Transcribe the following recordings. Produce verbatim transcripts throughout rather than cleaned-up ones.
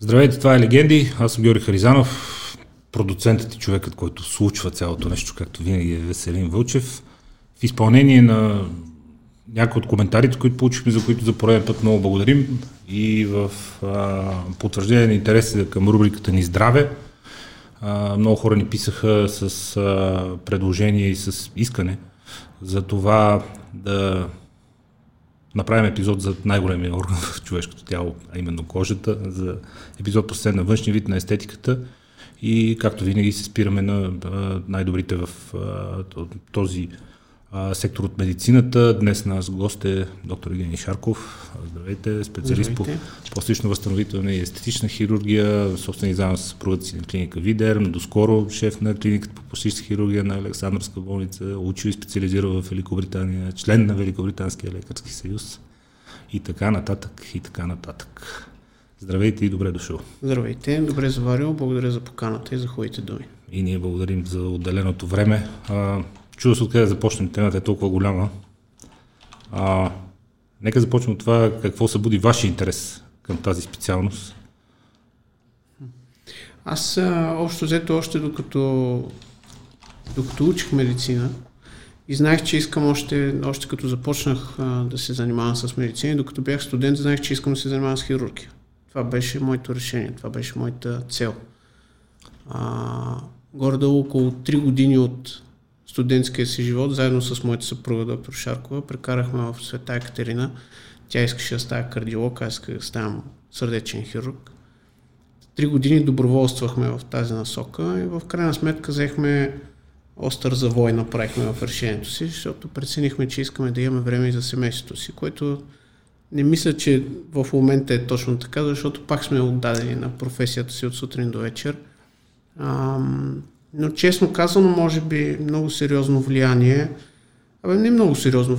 Здравейте, това е Легенди, аз съм Георги Харизанов, продуцентът и човекът, който случва цялото нещо, както винаги е Веселин Вълчев. В изпълнение на някои от коментарите, които получихме, за които за пореден път много благодарим и в а, потвърждение на интересите към рубриката ни Здраве, а, много хора ни писаха с а, предложение и с искане за това да направим епизод за най-големия орган в човешкото тяло, а именно кожата, за епизод посветен на външния вид, на естетиката и както винаги се спираме на най-добрите в този сектор от медицината. Днес нас гост е доктор Евгений Шарков, здравейте, специалист здравейте. по пластично възстановителна и естетична хирургия, собственик заедно с съпругата си на клиника ВИДЕРМ, доскоро шеф на клиниката по пластична хирургия на Александърска болница, учил и специализирал в Великобритания, член на Великобританския лекарски съюз и така нататък и така нататък. Здравейте и добре дошъл. Здравейте, добре заварил, благодаря за поканата и за хубавите думи. И ние благодарим за отделеното време. Чудо се откъде да започнем, темата е толкова голяма. А, нека започнем от това, какво събуди вашия интерес към тази специалност? Аз а, общо взето още докато, докато учих медицина и знаех, че искам още, още като започнах а, да се занимавам с медицина и докато бях студент, знаех, че искам да се занимавам с хирургия. Това беше моето решение, това беше моята цел. Горе-долу около три години от студентския си живот, заедно с моята съпруга доктор Шаркова, прекарахме в света Екатерина. Тя искаше да става кардиолог, аз исках да ставам сърдечен хирург. Три години доброволствахме в тази насока и в крайна сметка взехме остър завой, направихме в решението си, защото преценихме, че искаме да имаме време и за семейството си, което не мисля, че в момента е точно така, защото пак сме отдадени на професията си от сутрин до вечер. Ам... Но честно казано, може би много сериозно влияние, абе не много сериозно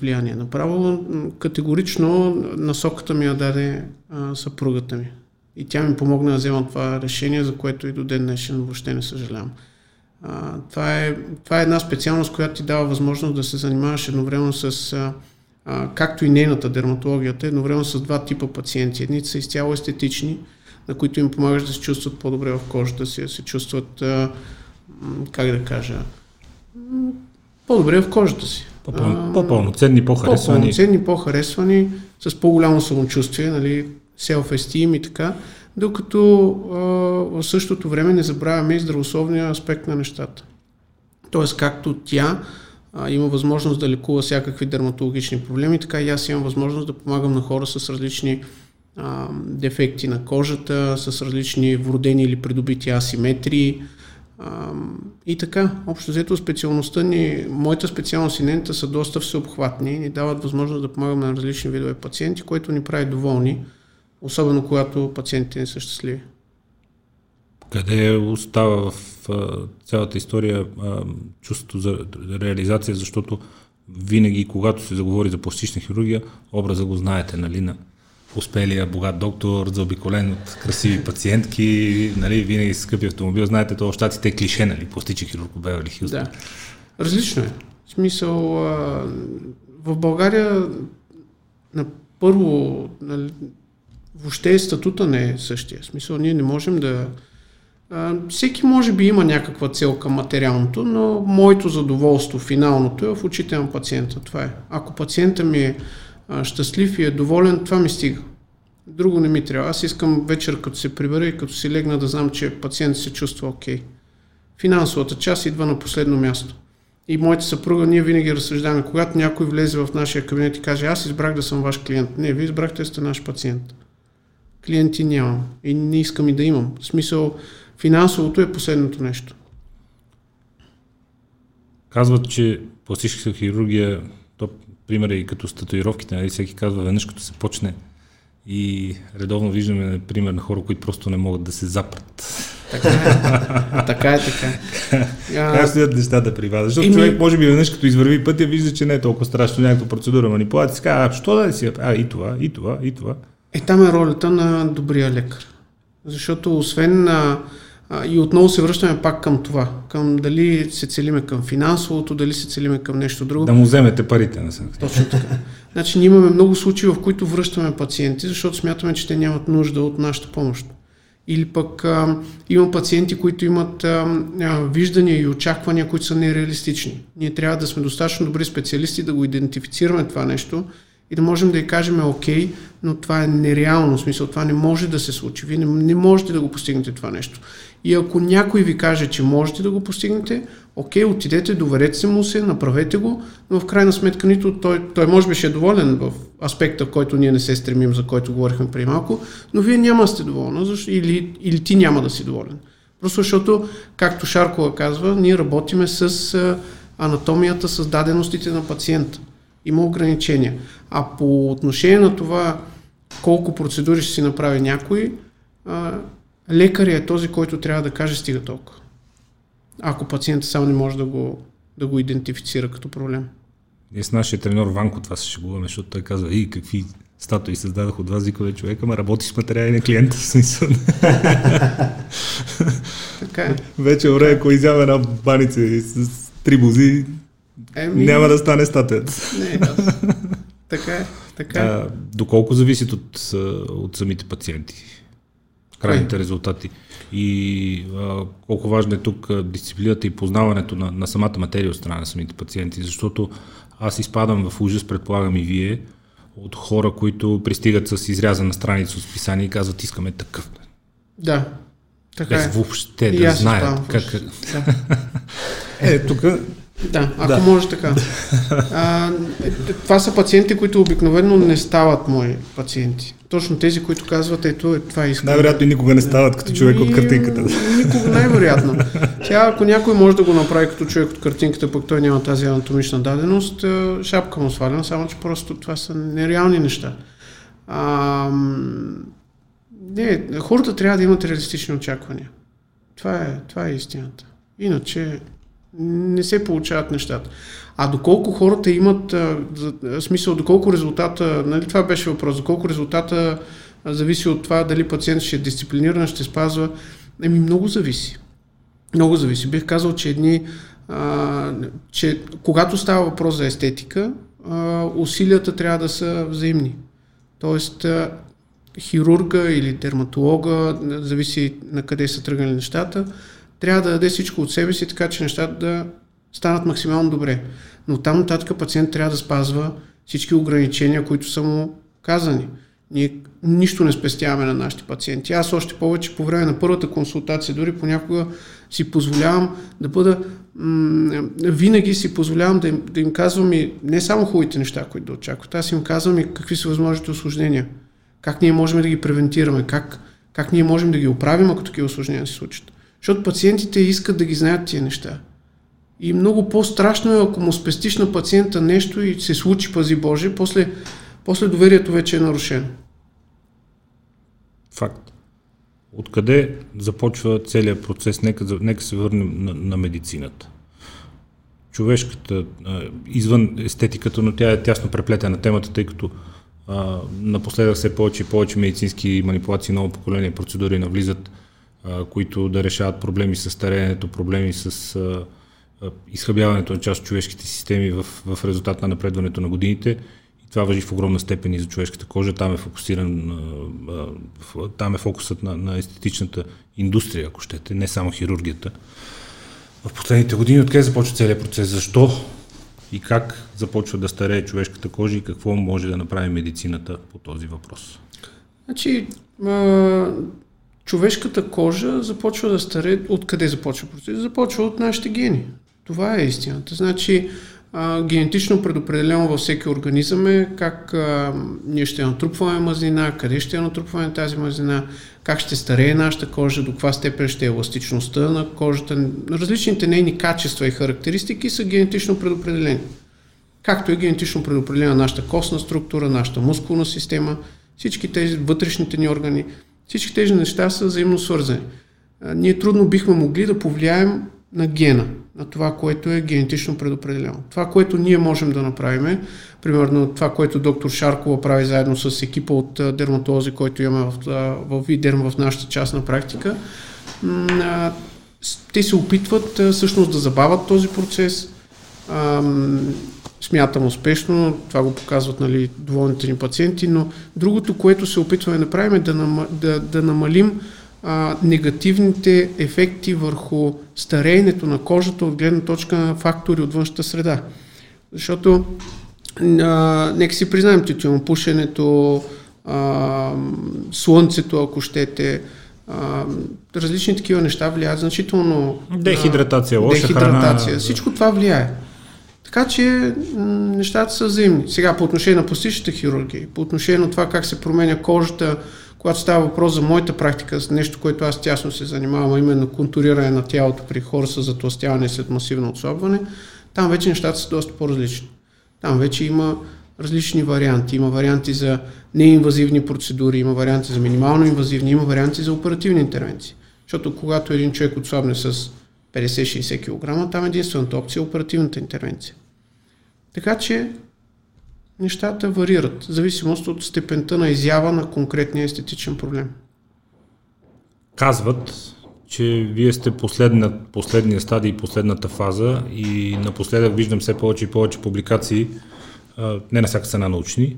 влияние направо, категорично насоката ми я даде а, съпругата ми. И тя ми помогна да взема това решение, за което и до ден днешен въобще не съжалявам. А, това, е, това е една специалност, която ти дава възможност да се занимаваш едновременно с, а, а, както и нейната дерматологията, едновременно с два типа пациенти. Едните са изцяло естетични, на които им помагаш да се чувстват по-добре в кожата си, да се чувстват, как да кажа, по-добре в кожата си. По-пълноценни, по-харесвани. По-пълноценни, по-харесвани, с по-голямо самочувствие, нали, self-esteem и така, докато а, в същото време не забравяме и здравословния аспект на нещата. Тоест, както тя а, има възможност да лекува всякакви дерматологични проблеми, така и аз имам възможност да помагам на хора с различни дефекти на кожата, с различни вродени или придобити асиметрии и така. Общо взето специалността ни, моята специалност и нейната са доста всеобхватни и ни дават възможност да помагаме на различни видове пациенти, което ни прави доволни, особено когато пациентите не са щастливи. Къде остава в цялата история чувството за реализация, защото винаги, когато се заговори за пластична хирургия, образа го знаете, нали, на успелия, богат доктор, заобиколен от красиви пациентки, нали, винаги с скъпи автомобил. Знаете, това в щатите е клише, нали, пластичен хирург в Беверли Хилз. Да. Различно е. В смисъл, в България на първо, нали, въобще статута не е същия. В смисъл, ние не можем да... Всеки може би има някаква цел към материалното, но моето задоволство, финалното е в очите на пациента. Това е. Ако пациента ми е щастлив и е доволен, това ми стига. Друго не ми трябва. Аз искам вечер, като се прибера и като си легна, да знам, че пациентът се чувства окей. Финансовата част идва на последно място. И моята съпруга, ние винаги разсъждаваме, когато някой влезе в нашия кабинет и каже, аз избрах да съм ваш клиент. Не, вие избрахте да сте наш пациент. Клиенти нямам и не искам и да имам. В смисъл, финансовото е последното нещо. Казват, че пластична хирургия топ пример и като с татуировките, нали, всеки казва веднъж като се почне и редовно виждаме, например, на хора, които просто не могат да се запрат. Така е, така е, така. Как стоят нещата при вас? Защото човек може би веднъж като извърви пътя, вижда, че не е толкова страшно, някаква процедура, манипулация, си казва, а що да си, а и това, и това, и това. Е, там е ролята на добрия лекар. Защото освен на И отново се връщаме пак към това. Към дали се целиме към финансовото, дали се целиме към нещо друго. Да му вземете парите, не съм. Точно така. Значи ние имаме много случаи, в които връщаме пациенти, защото смятаме, че те нямат нужда от нашата помощ. Или пък а, има пациенти, които имат а, а, виждания и очаквания, които са нереалистични. Ние трябва да сме достатъчно добри специалисти, да го идентифицираме това нещо и да можем да й кажем, окей, но това е нереално, в смисъл, това не може да се случи, вие не, не можете да го постигнете това нещо. И ако някой ви каже, че можете да го постигнете, окей, отидете, доверете се му се, направете го, но в крайна сметка нито той, той може би ще е доволен в аспекта, в който ние не се стремим, за който говорихме преди малко, но вие няма да сте доволни, защо, или, или ти няма да си доволен. Просто защото, както Шаркова казва, ние работиме с анатомията, с даденостите на пациента. Има ограничения. А по отношение на това колко процедури ще си направи някой, лекаря е този, който трябва да каже стига толкова. Ако пациентът сам не може да го, да го идентифицира като проблем. Ние с нашия тренер Ванко това се шегуваме, защото той казва, и какви статуи създадах от вас, викове човека, ама работи с материали на клиента, смисъл. Така е. Вече време, ако изява една баница и с три бузи, Еми... няма да стане статуята. Не, да. Така е. Така е. А, доколко зависят от, от самите пациенти? Крайните резултати. И а, колко важно е тук а, дисциплината и познаването на, на самата материя от страна на самите пациенти, защото аз изпадам в ужас, предполагам и вие, от хора, които пристигат с изрязана страница от списание и казват, искаме такъв. Да. Така без е. въобще да аз знаят. Как... Да. е, тук... Да, ако да. може така. А, това са пациенти, които обикновено не стават мои пациенти. Точно тези, които казват, ето, е, това искам. Най-вероятно никога не стават като човек и, от картинката. Никога, най-вероятно. Сега, ако някой може да го направи като човек от картинката, пък той няма тази анатомична даденост, шапка му свалена, само че просто това са нереални неща. А, не, хората трябва да имат реалистични очаквания. Това е, това е истината. Иначе не се получават нещата. А доколко хората имат а, смисъл, доколко резултата, нали това беше въпрос, доколко резултата а, зависи от това дали пациент ще е дисциплиниран, ще спазва, еми много зависи. Много зависи. Бих казал, че едни, а, че когато става въпрос за естетика, а, усилията трябва да са взаимни. Тоест а, хирурга или дерматолога, зависи на къде са тръгнали нещата, трябва да даде всичко от себе си, така че нещата да станат максимално добре. Но там нататък пациент трябва да спазва всички ограничения, които са му казани. Ние нищо не спестяваме на нашите пациенти. Аз още повече по време на първата консултация, дори понякога си позволявам да бъда... М- винаги си позволявам да им, да им казвам и не само хубавите неща, които да очакват. Аз им казвам и какви са възможните осложнения. Как ние можем да ги превентираме. Как, как ние можем да ги оправим, ако такива осложнения се случат. Защото пациентите искат да ги знаят тия неща. И много по-страшно е, ако му спестиш на пациента нещо и се случи, пази Боже, после, после доверието вече е нарушено. Факт. Откъде започва целият процес? Нека, нека се върнем на, на медицината. Човешката, извън естетиката, но тя е тясно преплетена темата, тъй като а, напоследък все повече и повече медицински манипулации, ново поколение процедури навлизат, които да решават проблеми с стареенето, проблеми с а, а, изхабяването на част от човешките системи в, в резултат на напредването на годините. И това важи в огромна степен и за човешката кожа. Там е фокусиран, а, а, там е фокусът на, на естетичната индустрия, ако щете, не само хирургията. В последните години откъде започва целият процес? Защо и как започва да старее човешката кожа и какво може да направи медицината по този въпрос? Значи... А... Човешката кожа започва да старее. Откъде започва процесът? Започва от нашите гени. Това е истината. Значи а, генетично предопределено във всеки организъм е как а, ние ще натрупваме мазнина, къде ще натрупваме тази мазнина, как ще старее нашата кожа, до каква степен ще е еластичността на кожата. Различните нейни качества и характеристики са генетично предопределени. Както е генетично предопределена нашата костна структура, нашата мускулна система, всички тези вътрешните ни органи. Всички тези неща са взаимно свързани. А, ние трудно бихме могли да повлияем на гена, на това, което е генетично предопределено. Това, което ние можем да направим, примерно това, което доктор Шаркова прави заедно с екипа от а, дерматолози, който имаме в, а, в ВИДЕРМ в нашата частна практика, Те се опитват всъщност да забавят този процес. Смятам успешно, това го показват, нали, доволните ни пациенти, но другото, което се опитваме да правим, е да, нам, да, да намалим а, негативните ефекти върху стареенето на кожата от гледна точка на фактори от външната среда. Защото, а, нека си признаем, тютюнопушенето, а, слънцето, ако щете, а, различни такива неща влияят значително. Дехидратация, лоша дехидратация, храна. Всичко това влияе. Така че нещата са взаимни. Сега по отношение на пластичната хирургия, по отношение на това как се променя кожата, когато става въпрос за моята практика, нещо, което аз тясно се занимавам, именно контуриране на тялото при хора с затлъстяване след масивно отслабване, там вече нещата са доста по-различни. Там вече има различни варианти. Има варианти за неинвазивни процедури, има варианти за минимално инвазивни, има варианти за оперативни интервенции. Защото когато един човек отслабне с петдесет до шейсет килограма, там единствената опция е оперативната интервенция. Така че нещата варират, в зависимост от степента на изява на конкретния естетичен проблем. Казват, че вие сте последна, последния стадий и последната фаза, и напоследък виждам все повече и повече публикации, не на всяка цена научни,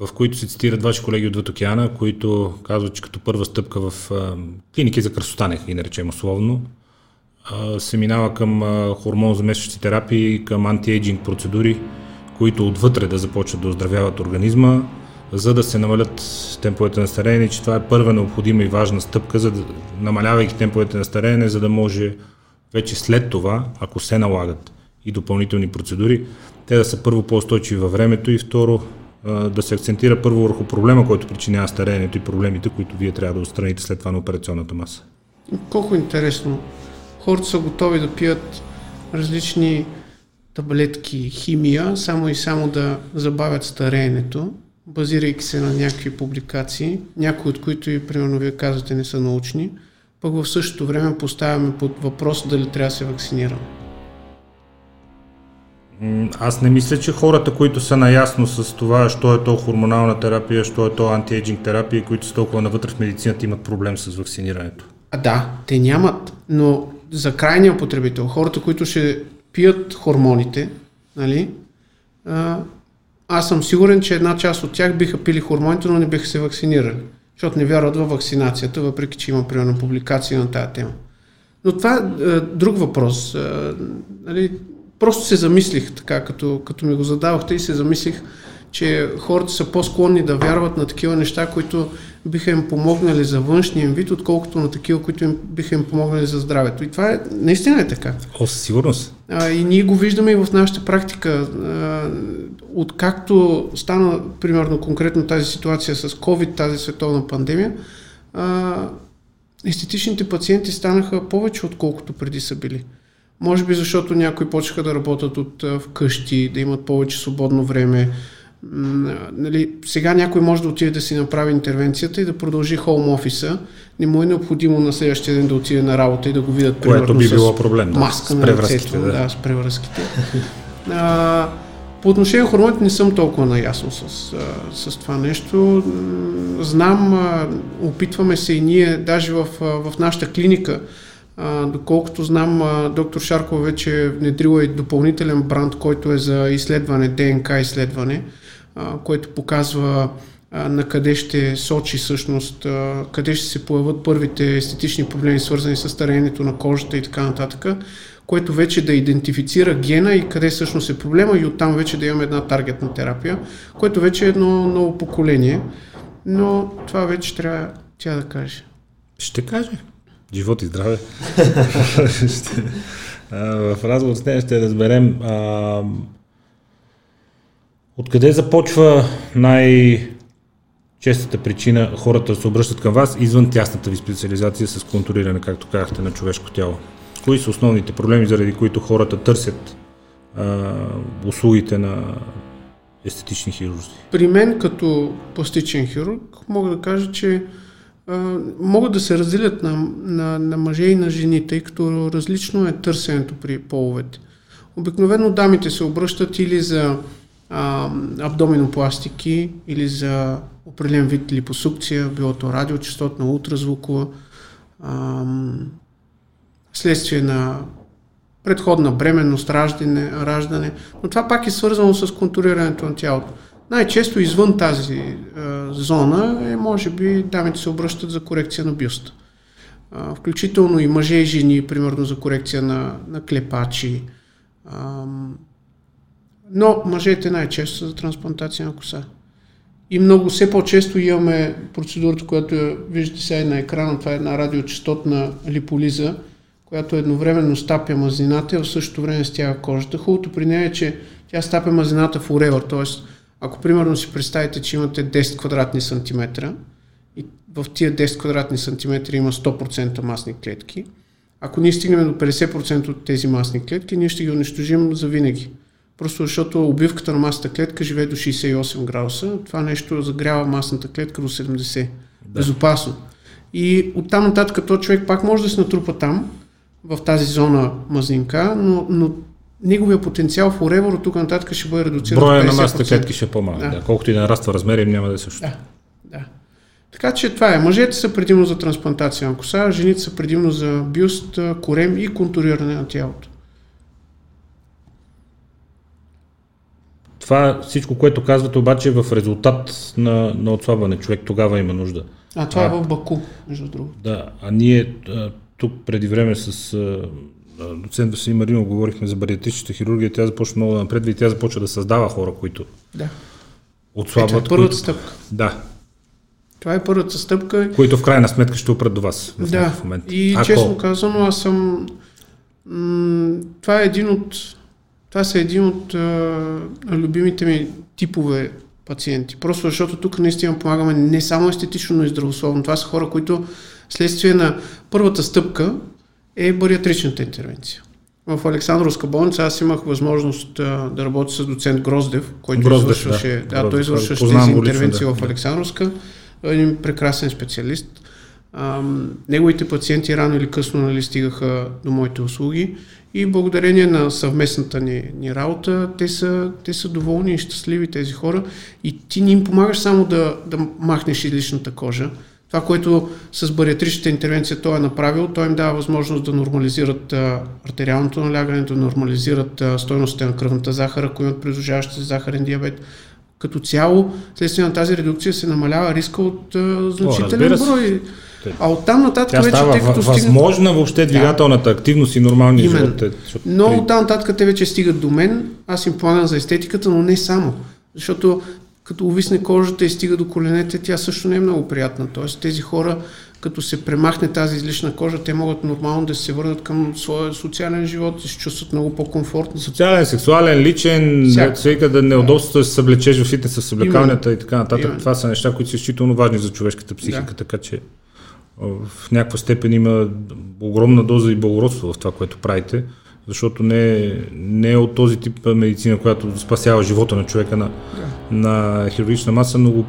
в които се цитират ваши колеги от Ватокеана, които казват, че като първа стъпка в клиники за красота, не ги наречем условно, се минава към хормонозаместващи терапии, към антиейджинг процедури, които отвътре да започват да оздравяват организма, за да се намалят темповете на стареене, че това е първа необходима и важна стъпка, за да, намалявайки темповете на стареене, за да може вече след това, ако се налагат и допълнителни процедури, те да са първо по-устойчиви във времето и второ да се акцентира първо върху проблема, който причинява стареенето и проблемите, които вие трябва да отстраните след това на операционната маса. Колко интересно! Хората са готови да пият различни таблетки, химия, само и само да забавят стареенето, базирайки се на някакви публикации, някои от които и, примерно, вие казвате, не са научни, пък в същото време поставяме под въпрос дали трябва да се вакцинираме. Аз не мисля, че хората, които са наясно с това, що е то хормонална терапия, що е то антиейджинг терапия, които са толкова навътре в медицината, имат проблем с вакцинирането. А да, те нямат, но за крайния потребител, хората, които ще пият хормоните, нали, аз съм сигурен, че една част от тях биха пили хормоните, но не биха се вакцинирали, защото не вярват във вакцинацията, въпреки че има, примерно, публикации на тази тема. Но това е друг въпрос. Нали, просто се замислих така, като, като ми го задавахте, и се замислих, че хората са по-склонни да вярват на такива неща, които биха им помогнали за външния им вид, отколкото на такива, които им, биха им помогнали за здравето. И това е, наистина е така. О, със сигурност. А, и ние го виждаме и в нашата практика. А, откакто стана, примерно, конкретно тази ситуация с COVID, тази световна пандемия, а, естетичните пациенти станаха повече, отколкото преди са били. Може би защото някои почнаха да работят от а, вкъщи, да имат повече свободно време. Нали, сега някой може да отиде да си направи интервенцията и да продължи хоум офиса. Не му е необходимо на следващия ден да отиде на работа и да го видят, което би било проблем, да, маска с превръзките. Да. Да, с превръзките. а, по отношение на хормоните не съм толкова наясно с, с това нещо. Знам, опитваме се и ние, даже в, в нашата клиника, а, доколкото знам, доктор Шаркова вече е внедрила и допълнителен бранд, който е за изследване, ДНК изследване, което показва а, на къде ще сочи всъщност, а, къде ще се появят първите естетични проблеми, свързани с стареенето на кожата и така нататък, което вече да идентифицира гена и къде всъщност е проблема, и оттам вече да имаме една таргетна терапия, което вече е едно ново поколение, но това вече трябва тя да каже. Ще каже. Живот и здраве. В разговор с нея ще разберем... А... Откъде започва най-честата причина хората да се обръщат към вас извън тясната ви специализация с контуриране, както казахте, на човешко тяло? Кои са основните проблеми, заради които хората търсят а, услугите на естетични хирурзи? При мен като пластичен хирург мога да кажа, че а, могат да се разделят на, на, на мъже и на жени, тъй като различно е търсенето при половете. Обикновено дамите се обръщат или за абдоминопластики, или за определен вид липосукция, било то радиочастотна, ултразвукова. ам, следствие на предходна бременност, раждане, раждане, но това пак е свързано с контурирането на тялото. Най-често извън тази е, зона е, може би, дамите се обръщат за корекция на бюста. А, включително и мъже и жени, примерно за корекция на, на клепачи. А, но мъжете най-често са за трансплантация на коса. И много, все по-често имаме процедурата, която виждате сега и на екрана, това е една радиочастотна липолиза, която едновременно стапя мазнината и в същото време стяга кожата. Хубавото при нея е, че тя стапя мазнината forever, т.е. ако примерно си представите, че имате десет квадратни сантиметра и в тия десет квадратни сантиметра има сто процента масни клетки, ако ние стигнем до петдесет процента от тези масни клетки, ние ще ги унищожим завинаги. Просто защото обивката на масната клетка живее до шейсет и осем градуса, това нещо загрява масната клетка до седемдесет. Да. Безопасно. И оттам нататък този човек пак може да се натрупа там, в тази зона мазнинка, но, но неговия потенциал в Оревор от тук нататък ще бъде редуциран. Броя на масната клетки ще е по-малък. Да. Да. Колкото и да нараства размер, им няма да е също. Да. Да. Така че това е. Мъжете са предимно за трансплантация на коса, жените са предимно за бюст, корем и контуриране на тялото. Това всичко, което казвате, обаче в резултат на, на отслабване. Човек тогава има нужда. А това а, е в Баку, между другото. Да, а ние тук преди време с а, доцент Васил Маринов говорихме за бариатричната хирургия. Тя започва много да напредва и тя започва да създава хора, които да. отслабват. Ето, първата които... стъпка. Да. Това е първата стъпка. Които в крайна сметка ще опрат до вас в да. някакъв момент. И Ако... честно казано, аз съм... М- това е един от... Това са един от а, любимите ми типове пациенти. Просто защото тук наистина помагаме не само естетично, но и здравословно. Това са хора, които следствие на първата стъпка е бариатричната интервенция. В Александърска болница аз имах възможност а, да работя с доцент Гроздев, който Гроздев, извършваше, да. Да, той извършваше тези интервенции да. в Александърска. Един прекрасен специалист. А, неговите пациенти рано или късно нали, стигаха до моите услуги. И благодарение на съвместната ни, ни работа, те са, те са доволни и щастливи тези хора. И ти не им помагаш само да, да махнеш излишната кожа. Това, което с бариатричната интервенция той е направил, той им дава възможност да нормализират а, артериалното налягане, да нормализират а, стойностите на кръвната захара, ако имат придружаващ се захарен диабет. Като цяло, следствие на тази редукция се намалява риска от а, значителен брой. А оттам нататък тя вече... Тя става тъй, като възможна стигнат... въобще двигателната да. активност и нормални животи. Но оттам нататък те вече стигат до мен. Аз им планам за естетиката, но не само. Защото като увисне кожата и стига до коленете, тя също не е много приятна. Тоест тези хора, като се премахне тази излишна кожа, те могат нормално да се върнат към своя социален живот и се чувстват много по-комфортно. Социален, сексуален, личен, всяка да неудобството да се съблечеш в фитнеса, съблекалнята и така нататък. Именно. Това са неща, които са изключително важни за човешката психика, да. така че в някаква степен има огромна доза и благородство в това, което правите, защото не, не е от този тип медицина, която спасява живота на човека на, да. на хирургична маса, но го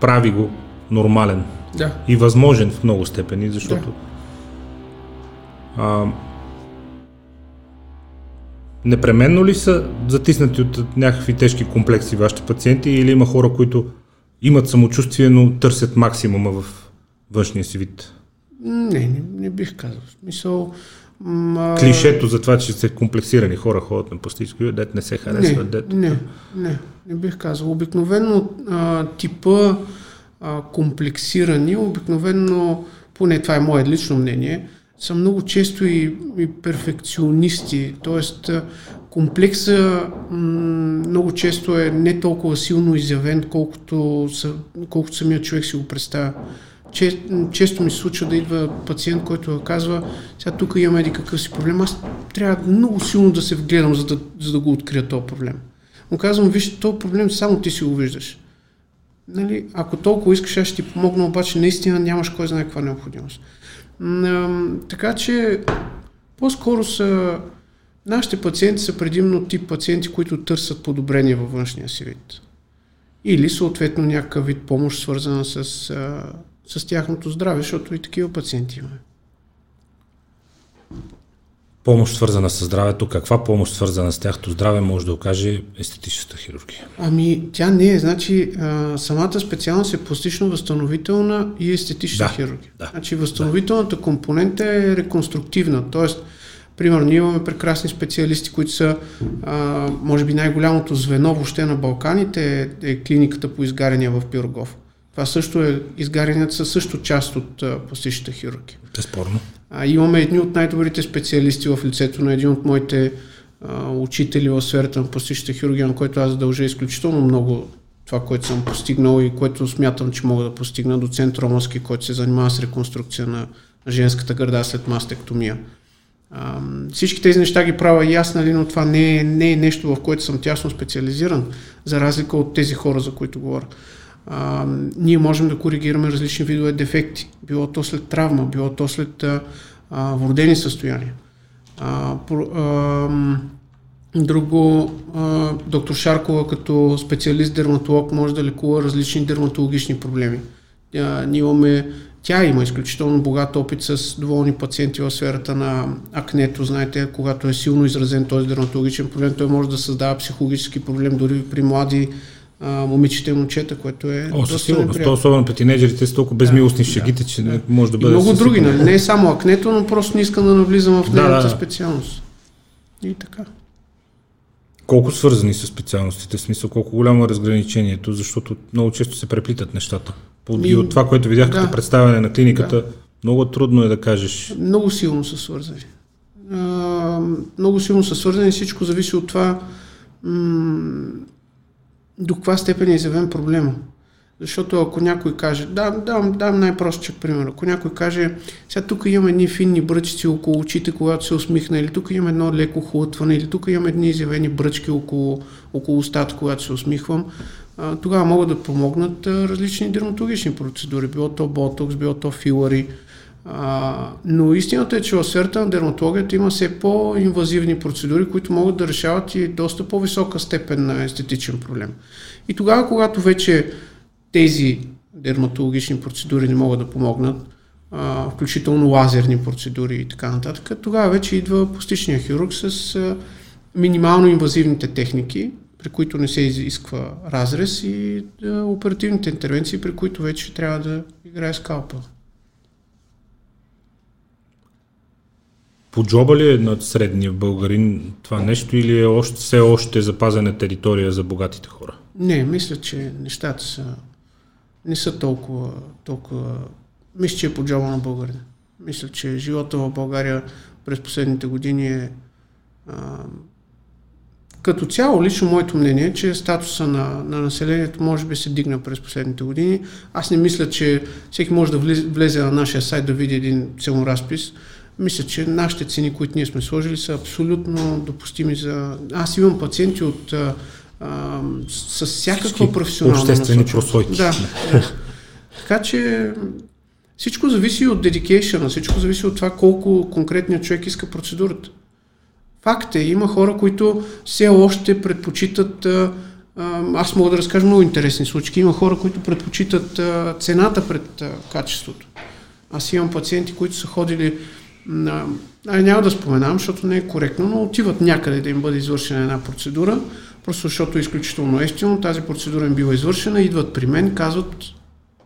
прави го нормален да. и възможен в много степени, защото да. а, непременно ли са затиснати от някакви тежки комплекси вашите пациенти или има хора, които имат самочувствие, но търсят максимума в външния си вид? Не, не, не бих казал. Мисъл, м- Клишето за това, че са комплексирани хора ходят на пластически, дет не се харесват, дет. Не, не, не бих казал. Обикновено а, типа а, комплексирани, обикновено, поне това е мое лично мнение, са много често и, и перфекционисти. Тоест комплекса м- много често е не толкова силно изявен, колкото, са, колкото самия човек си го представя. Често ми се случва да идва пациент, който казва, сега тук имам един какъв си проблем, аз трябва много силно да се вгледам, за да, за да го открия този проблем. Му казвам, виж, този проблем само ти си го виждаш. Нали? Ако толкова искаш, аз ще ти помогна, обаче наистина нямаш кой знае каква необходимост. Така че по-скоро са нашите пациенти са предимно тип пациенти, които търсят подобрение във външния си вид. Или съответно някакъв вид помощ, свързана с... с тяхното здраве, защото и такива пациенти имаме. Помощ свързана с здравето, каква помощ свързана с тяхното здраве може да окаже естетичната хирургия? Ами тя не е, значи а, самата специалност е пластично-възстановителна и естетична да, хирургия. Да, значи възстановителната да. компонента е реконструктивна, т.е. примерно ние имаме прекрасни специалисти, които са а, може би най-голямото звено въобще на Балканите е, е клиниката по изгаряния в Пирогов. Това също е, изгарянията са също част от а, пластичната хирургия. Безспорно. А, имаме едни от най-добрите специалисти в лицето на един от моите а, учители в сферата на пластичната хирургия, на който аз дължа изключително много това, което съм постигнал и което смятам, че мога да постигна, доцент Романски, който се занимава с реконструкция на женската гърда след мастектомия. А, всички тези неща ги правя и аз, нали, но това не е, не е нещо, в което съм тясно специализиран, за разлика от тези хора, за които говоря. А, ние можем да коригираме различни видове дефекти, било то след травма, било то след а, а, вродени състояния. А, а, друго, а, доктор Шаркова като специалист-дерматолог може да лекува различни дерматологични проблеми. А, ние имаме, тя има изключително богат опит с доволни пациенти в сферата на акнето. Знаете, когато е силно изразен този дерматологичен проблем, той може да създава психологически проблем дори при млади момичета и момчета, което е О, доста неприятно. Особено при тинейджерите са толкова безмилостни в да, шегите, че да. може да бъде... И много други, не, не е само акнето, но просто не искам да навлизам в нейната да, да, да. специалност. И така. Колко свързани са специалностите, в смисъл, колко голямо е разграничението, защото много често се преплитат нещата. И от това, което видях да, като представяне на клиниката, да. много трудно е да кажеш... Много силно са свързани. А, много силно са свързани, всичко зависи от това... М- до каква степен е изявен проблема. Защото ако някой каже, да, давам, давам най-простичък пример, ако някой каже, сега тук имаме едни финни бръчици около очите, когато се усмихна, или тук имаме едно леко хлътване, или тук имаме едни изявени бръчки около, около устата, когато се усмихвам, а, тогава могат да помогнат а, различни дерматологични процедури, било то ботокс, било то филари. А, но истината е, че в сферата на дерматологията има все по-инвазивни процедури, които могат да решават и доста по-висока степен на естетичен проблем. И тогава, когато вече тези дерматологични процедури не могат да помогнат, а, включително лазерни процедури и така нататък, тогава вече идва пластичният хирург с а, минимално инвазивните техники, при които не се изисква разрез, и а, оперативните интервенции, при които вече трябва да играе скалпа. По джоба ли е на средния българин това нещо или е още, все още запазена територия за богатите хора? Не, мисля, че нещата са, не са толкова, толкова... Мисля, че е по джоба на българина. Мисля, че живота в България през последните години е... А, като цяло, лично моето мнение е, че статуса на, на населението може би се дигна през последните години. Аз не мисля, че всеки може да влезе на нашия сайт да види един целоразпис. Мисля, че нашите цени, които ние сме сложили, са абсолютно допустими за... Аз имам пациенти от... А, а, с всякаква професионална насочка. Обществени прослойки. Да, да. Така че всичко зависи от дедикейшъна, всичко зависи от това колко конкретният човек иска процедурата. Факт е, има хора, които все още предпочитат... А, аз мога да разкажа много интересни случаи. Има хора, които предпочитат а, цената пред а, качеството. Аз имам пациенти, които са ходили... На... Ай, няма да споменавам, защото не е коректно, но отиват някъде да им бъде извършена една процедура, просто защото е изключително ефтино, тази процедура им била извършена, идват при мен, казват,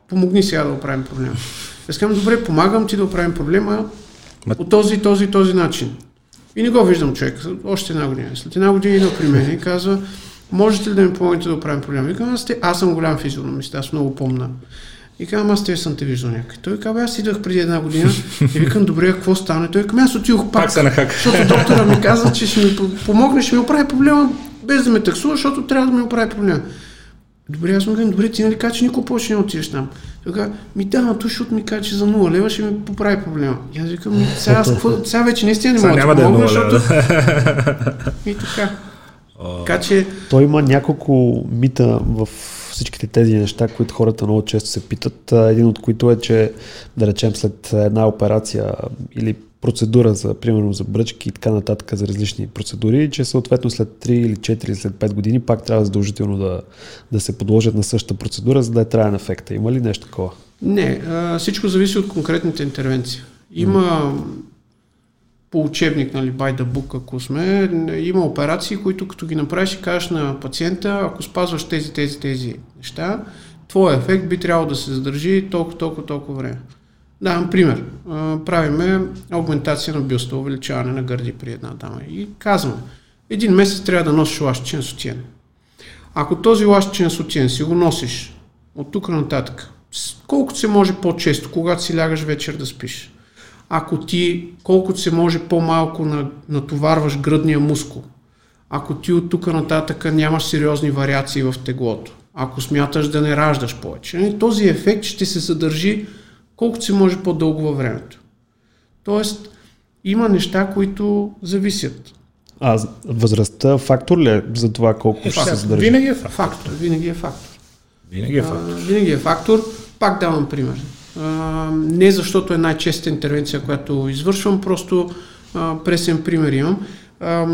помогни сега да оправим проблема. Аз казвам, добре, помагам ти да оправим проблема от този, този, този начин. И не го виждам човек, още една година. След една година идва при мен и казва, можете ли да ми помогнете да оправим проблема? И казвам, аз съм голям физиономист, аз много помна. И казвам, аз те съм те виждал някакъв. Той казва, аз идвах преди една година и викам, добре, какво стане? Той казва, аз отивах пак, пак защото доктора ми каза, че ще ми помогне, ще ми оправи проблема, без да ме таксува, защото трябва да ми оправи проблема. Добре, аз му казвам, добре, ти нали каза, че никога повече не отидеш там. Той казва, ми да, но туш от ми каза, че за нула лева ще ми поправи проблема. И аз викам, сега, аз, какво, сега вече не стигна, не мога да помогна, да защото... И така. Така че... Той има няколко мита в всичките тези неща, които хората много често се питат. Един от които е, че да речем след една операция или процедура за, примерно за бръчки и така нататък, за различни процедури, че съответно след три или четири или след пет години пак трябва задължително да, да се подложат на същата процедура, за да е траен ефекта. Има ли нещо такова? Не, а, всичко зависи от конкретните интервенции. Има... по учебник, нали, by the book, ако сме, има операции, които като ги направиш и кажеш на пациента, ако спазваш тези, тези, тези неща, твой ефект би трябвало да се задържи толкова, толкова, толкова време. Да, например, правиме аугментация на бюста, увеличаване на гърди при една дама и казвам, един месец трябва да носиш ластичен сутиен. Ако този ластичен сутиен си го носиш от тук нататък, колкото се може по-често, когато си лягаш вечер да спиш, ако ти колкото се може по-малко натоварваш гръдния мускул, ако ти от тук нататък нямаш сериозни вариации в теглото, ако смяташ да не раждаш повече, този ефект ще се задържи колкото се може по-дълго във времето. Тоест, има неща, които зависят. А възрастта фактор ли е за това колко е, ще се задържи? Винаги е фактор. Винаги е фактор. Винаги е фактор. А, винаги е фактор. Пак давам пример. А, не защото е най-честа интервенция, която извършвам, просто а, пресен пример имам. А,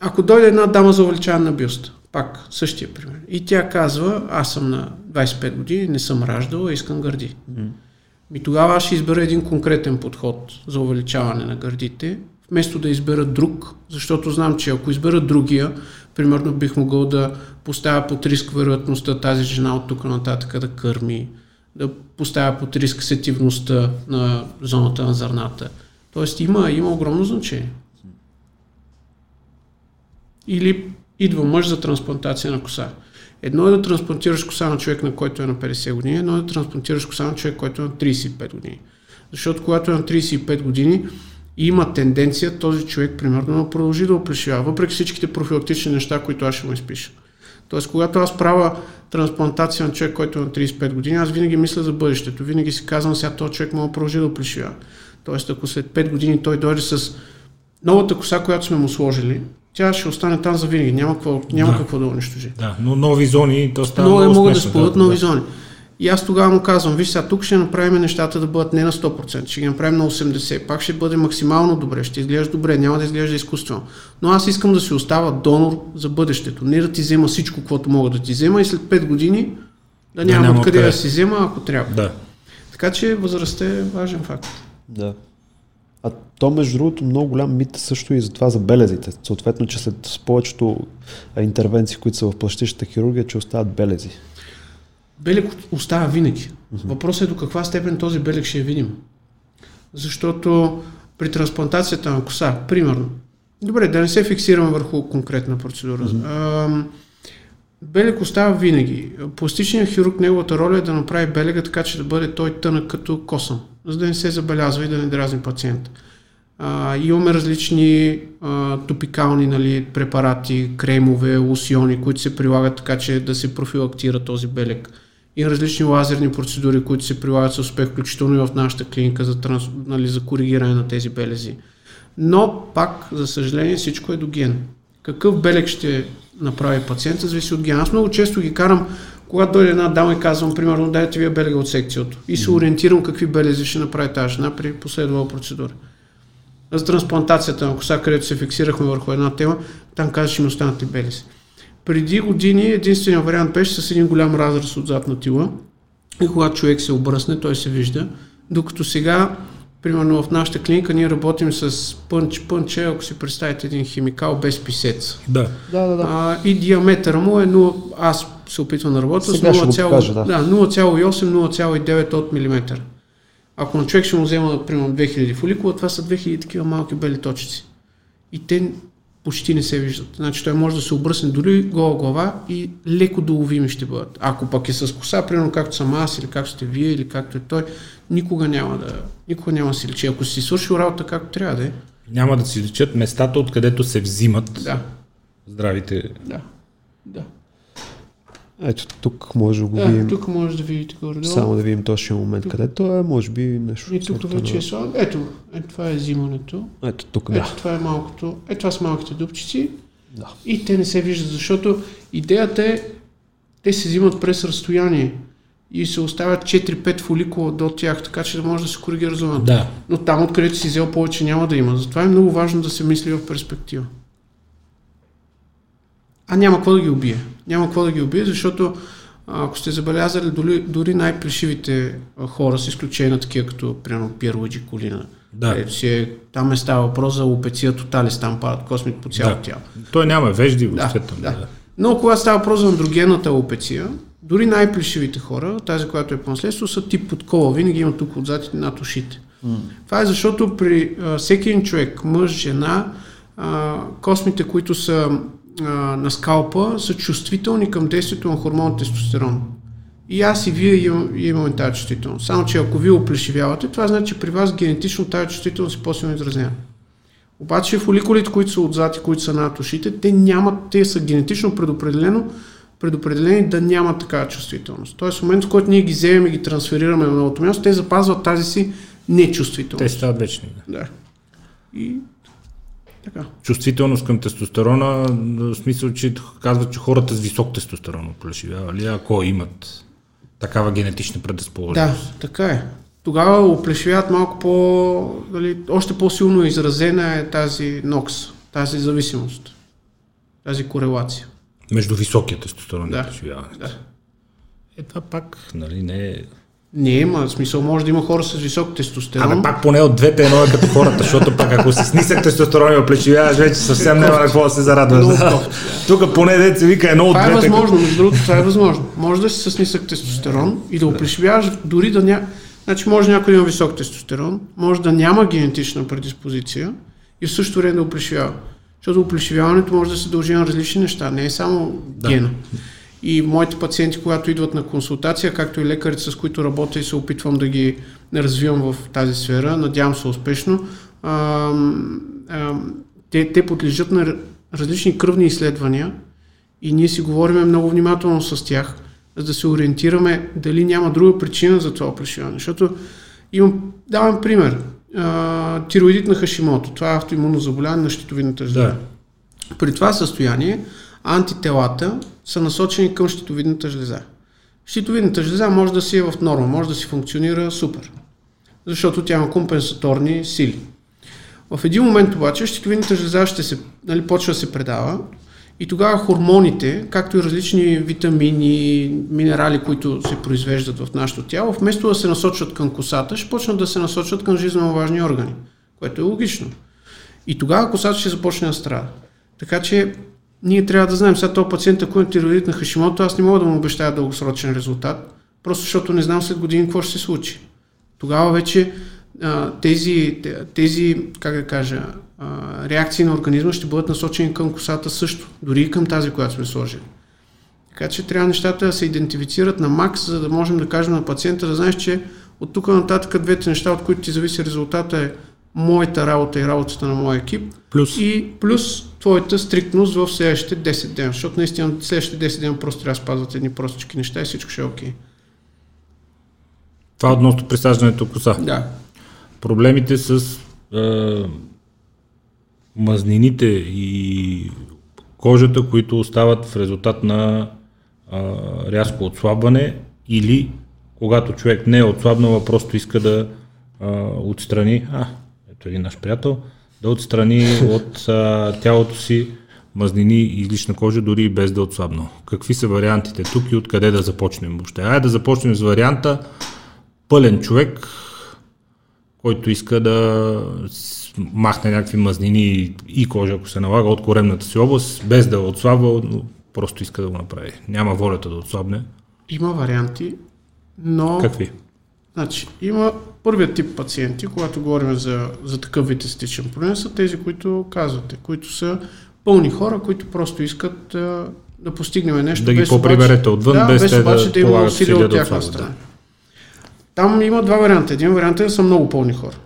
ако дойде една дама за увеличаване на бюста, пак същия пример, и тя казва, аз съм на двайсет и пет години, не съм раждала, искам гърди. Mm. И тогава аз ще избера един конкретен подход за увеличаване на гърдите, вместо да избера друг, защото знам, че ако избера другия, примерно бих могъл да поставя под риск вероятността тази жена от тук нататък да кърми, да поставя под риск сетивността на зоната на зърната. Тоест има, има огромно значение. Или идва мъж за трансплантация на коса. Едно е да трансплантираш коса на човек, на който е на петдесет години, едно е да трансплантираш коса на човек, който е на трийсет и пет години. Защото когато е на трийсет и пет години, има тенденция този човек, примерно, да продължи да оплешива, въпреки всичките профилактични неща, които аз ще му изпиша. Тоест, когато аз правя трансплантация на човек, който е на трийсет и пет години, аз винаги мисля за бъдещето. Винаги си казвам, сега този човек мога да продължи да оплешива. Тоест, ако след пет години той дойде с новата коса, която сме му сложили, тя ще остане там за винаги. Няма какво, няма да. какво да унищожи. Да, но нови зони, то става много, много могат да спадат да, нови да. зони. И аз тогава му казвам, виж сега, тук ще направим нещата да бъдат не на сто процента, ще ги направим на осемдесет процента, пак ще бъде максимално добре, ще изглежда добре, няма да изглежда изкуствено. Но аз искам да си остава донор за бъдещето, не да ти взема всичко, което мога да ти взема и след пет години да няма, няма откъде да си взема, ако трябва. Да. Така че възрастта е важен факт. Да. А то, между другото, много голям мит също и за това за белезите. Съответно, че след повечето интервенции, които са в пластичната хирургия, че остават белези. Белег остава винаги. Въпросът е до каква степен този белег ще я видим. Защото при трансплантацията на коса, примерно, добре, да не се фиксираме върху конкретна процедура. Uh-huh. Белег остава винаги. Пластичният хирург, неговата роля е да направи белега така, че да бъде той тънък като косъм, за да не се забелязва и да не дразни пациента. А, имаме различни а, топикални, нали, препарати, кремове, лосиони, които се прилагат така, че да се профилактира този белег. И различни лазерни процедури, които се прилагат с успех, включително и в нашата клиника за, транс, нали, за коригиране на тези белези. Но пак, за съжаление, всичко е до ген. Какъв белег ще направи пациента, зависи от ген. Аз много често ги карам, когато дойде една дама и казвам, примерно, дайте вие белега от секцията. И се ориентирам какви белези ще направи тази жена при последвала процедура. За трансплантацията на коса, където се фиксирахме върху една тема, там каза, че ми останат и белези. Преди години единственият вариант беше с един голям разраз отзад на тила и когато човек се обръсне, той се вижда. Докато сега, примерно в нашата клиника, ние работим с пънч, пънче, ако си представите един химикал без писец. Да. Да, да, да. А, и диаметъра му е, но аз се опитвам да работя сега с нула цяло осем до нула цяло девет от милиметър. Ако на човек ще му взема, примерно, две хиляди фоликула, това са две хиляди такива малки бели точици. И те почти не се виждат. Значи той може да се обръсне дори гола глава и леко доловими ще бъдат. Ако пък е с коса, примерно както съм аз, или както сте вие, или както е той, никога няма да, никога няма да се лечи. Ако си свършил работа както трябва да е. Няма да си лечат местата, откъдето се взимат да. здравите. Да, да. Ето, тук може да го видим. Да, тук може да видите горе. Само да видим точния момент, тук, където е, може би нещо. И тук вече е слабо. Ето, ето, това е взимането. Ето, тук, да. Ето, това е малкото. Ето, това са малките дупчици. Да. И те не се виждат, защото идеята е, те се взимат през разстояние и се оставят четири-пет фоликула до тях, така че да може да се коригира зоната. Да. Но там, откъдето си взел, повече няма да има. Затова е много важно да се мисли в перспектива. А няма какво да ги убие. Няма какво да ги убие, защото ако сте забелязали, дори, дори най-плешивите хора, с изключение на такива като, примерно, Пиер Луиджи Колина, Да. Е, си, там е става въпрос за лопеция тоталис, там падат космит по цяло да. тяло. Той няма вежди въобще да, там. Да. Да. Но когато става въпрос за андрогенната лопеция, дори най-плешивите хора, тази, която е по наследство, са тип подкола, винаги има тук отзад и над ушите. Mm. Това е защото при а, всеки един човек, мъж, жена, а, космите, които са а, на скалпа, са чувствителни към действието на хормон тестостерон. И аз и вие имам, имаме тази чувствителност. Само че ако вие оплешивявате, това значи, че при вас генетично тази чувствителност е по-силно изразена. Обаче фоликулите, които са отзад и които са над ушите, те нямат, те са генетично предопределено предопределени да нямат такава чувствителност. Тоест в момент, в който ние ги вземем и ги трансферираме на новото място, те запазват тази си нечувствителност. Те стават вечни. Да. И така. Чувствителност към тестостерона, в смисъл, че казват, че хората с висок тестостерон оплешивявали, ако имат такава генетична предразположеност. Да, така е. Тогава оплешивяват малко по... Дали, още по-силно изразена е тази нокс, тази зависимост, тази корелация. Между високия тестостерон да, и оплешивяването. Да. Е, това пак, нали, не е... Не има смисъл, може да има хора с висок тестостерон. Абе пак поне от двете едно е като хората, защото пак ако си с нисък тестостерон и оплечивяваш, вече съвсем няма на какво да се зарадваш. Да. Тук поне деца вика едно от двете. Това е възможно, между другото, това е възможно. Може да си с нисък тестостерон и да оплечивяваш дори да няма... Значи може някой да има висок тестостерон, може да няма генетична предиспозиция и в същото време да оплешивява. Защото оплешивяването може да се дължи на различни неща, не е само гена. Да. И моите пациенти, когато идват на консултация, както и лекарите, с които работя и се опитвам да ги развивам в тази сфера, надявам се успешно, а, а, те, те подлежат на различни кръвни изследвания и ние си говорим много внимателно с тях, за да се ориентираме дали няма друга причина за това оплешиване. Защото имам, давам пример, а, тироидит на Хашимото, това е автоимунно заболяване на щитовидната жлеза. Да. При това състояние антителата са насочени към щитовидната жлеза. Щитовидната жлеза може да си е в норма, може да си функционира супер, защото тя има компенсаторни сили. В един момент обаче щитовидната жлеза ще се, нали, почва да се предава и тогава хормоните, както и различни витамини, минерали, които се произвеждат в нашето тяло, вместо да се насочат към косата, ще почнат да се насочат към жизненно важни органи, което е логично. И тогава косата ще започне да страда. Така че ние трябва да знаем, сега този пациент, ако е тироидит на Хашимото, аз не мога да му обещая дългосрочен резултат, просто защото не знам след години какво ще се случи. Тогава вече а, тези, тези, как да кажа, а, реакции на организма ще бъдат насочени към косата също, дори и към тази, която сме сложили. Така че трябва нещата да се идентифицират на макс, за да можем да кажем на пациента, да знаеш, че от тук нататък двете неща, от които ти зависи резултата е моята работа и работата на моя екип плюс. И плюс твоята стриктност в следващите десет дена, защото наистина следващите десет дена просто трябва да спазват едни простички неща и всичко ще е окей. Това относно присаждането коса. Да. Проблемите с е, мазнините и кожата, които остават в резултат на е, рязко отслабване или когато човек не е отслабнал, а просто иска да е, отстрани... А, ето един наш приятел... да отстрани от а, тялото си мазнини и излишна кожа, дори и без да отслабна. Какви са вариантите тук и откъде да започнем въобще? Айде да започнем с варианта пълен човек, който иска да махне някакви мазнини и кожа, ако се налага, от коремната си област, без да отслабва, просто иска да го направи. Няма волята да отслабне. Има варианти, но... Какви? Значи, има първият тип пациенти, когато говорим за, за такъв вид естетичен проблем, са тези, които казвате, които са пълни хора, които просто искат а, да постигнем нещо. Да ги поприберете отвън, да, без, без те обаче, да, да има усилия от тяхна страна. Да. Там има два варианта. Един вариант е да са много пълни хора.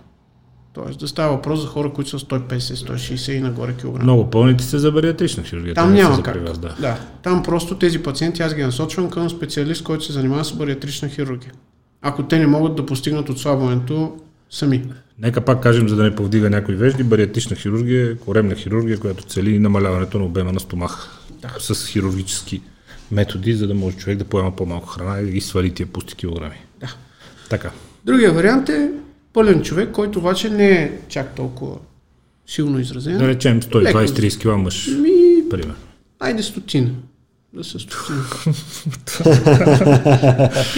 Тоест да става въпрос за хора, които са сто и петдесет до сто и шейсет и нагоре килограма. Много пълните се за бариатрична хирургия. Там няма как. Вас, да. Да. Там просто тези пациенти аз ги насочвам към специалист, който се занимава с бариатрична хирургия. Ако те не могат да постигнат отслабването сами. Нека пак кажем, за да не повдига някои вежди, бариатрична хирургия е коремна хирургия, която цели намаляването на обема на стомаха да. С хирургически методи, за да може човек да поема по-малко храна и да ги свали тия пусти килограми. Да. Така. Другия вариант е пълен човек, който обаче не е чак толкова силно изразен. Да речем сто и двайсет до трийсет кила мъж. Ми... Пример. Айде стотина. да се стотинка.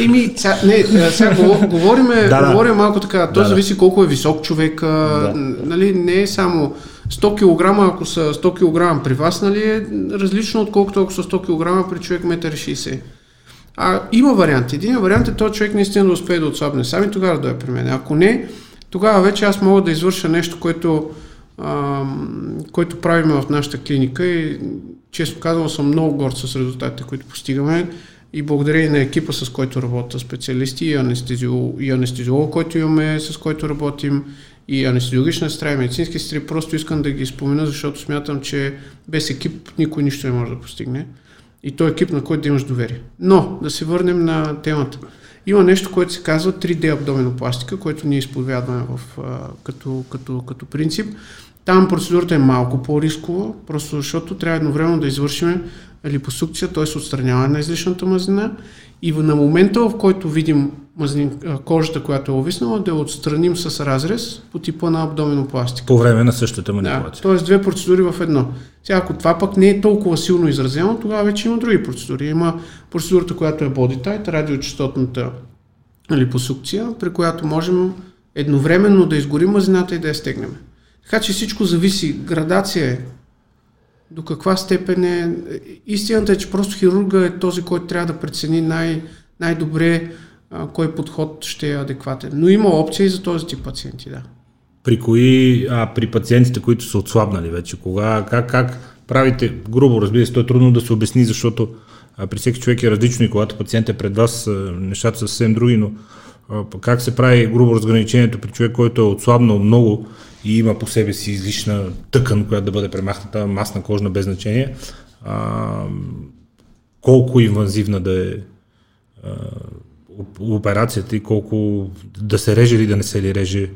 Еми, не, сега говорим, да, говорим да. малко така, то да, зависи колко е висок човек, да, нали, не е само сто килограма, ако са сто килограма при вас, нали, е различно отколкото ако са сто килограма при човек едно шейсет. А има вариант. Един вариант е този човек наистина да успее да отслабне сам и тогава да е при мен. Ако не, тогава вече аз мога да извърша нещо, което, а, което правим в нашата клиника и честно казвам съм много горд с резултатите, които постигаме и благодарение на екипа, с който работя, специалисти и анестезиолог, и анестезиолог, който имаме, с който работим, и анестезиологична сестра, и медицински сестри. Просто искам да ги спомена, защото смятам, че без екип никой нищо не може да постигне. И той екип, на който да имаш доверие. Но, да се върнем на темата. Има нещо, което се казва три Д абдоминопластика, което ние изповядваме в, а, като, като, като принцип. Там процедурата е малко по-рискова, просто защото трябва едновременно да извършим липосукция, т.е. отстраняване на излишната мазнина и на момента, в който видим мазнин, кожата, която е овиснала, да я отстраним с разрез по типа на абдоминопластика. По време на същата манипулация. Да, т.е. две процедури в едно. Сега, ако това пък не е толкова силно изразено, тогава вече има други процедури. Има процедурата, която е body tight, радиочастотната липосукция, при която можем едновременно да изгорим мазнината и да я стегнем. Така че всичко зависи, градация е, до каква степен е. Истината е, че просто хирурга е този, който трябва да прецени най- най-добре а, кой подход ще е адекватен. Но има опция и за този тип пациенти, да. При кои, а при пациентите, които са отслабнали вече, кога, как, как правите, грубо разбира се, то е трудно да се обясни, защото а, при всеки човек е различно и когато пациент е пред вас, а, нещата са съвсем други, но а, как се прави грубо разграничението при човек, който е отслабнал много и има по себе си излишна тъкан, която да бъде премахната, масна кожна без значение, а, колко инвазивна да е а, операцията и колко да се реже или да не се ли реже.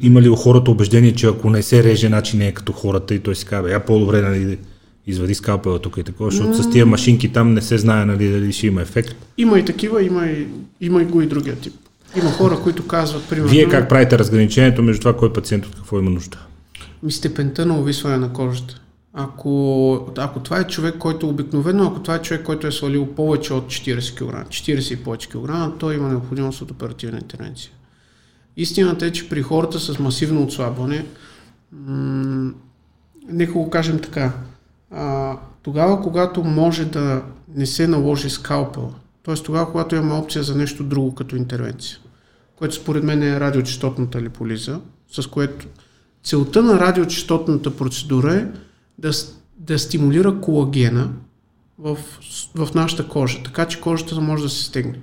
Има ли у хората убеждение, че ако не се реже, начин не е като хората и той си казва, я по-добре нали, извади скалпела тук и такова, защото mm. с тия машинки там не се знае нали, дали ще има ефект. Има и такива, има и, има и го и другия тип. Има хора, които казват, примерно... Вие как правите разграничението между това, кой пациент от какво има нужда? Степента на увисване на кожата. Ако, ако това е човек, който обикновено, ако това е човек, който е свалил повече от четирийсет килограма, четирийсет и повече килограма, той има необходимост от оперативна интервенция. Истината е, че при хората с масивно отслабване, м- нека го кажем така, а, тогава, когато може да не се наложи скалпел, т.е. тогава, когато имаме опция за нещо друго като интервенция, което според мен е радиочастотната липолиза, с което целта на радиочастотната процедура е да, да стимулира колагена в, в нашата кожа, така че кожата може да се стегне.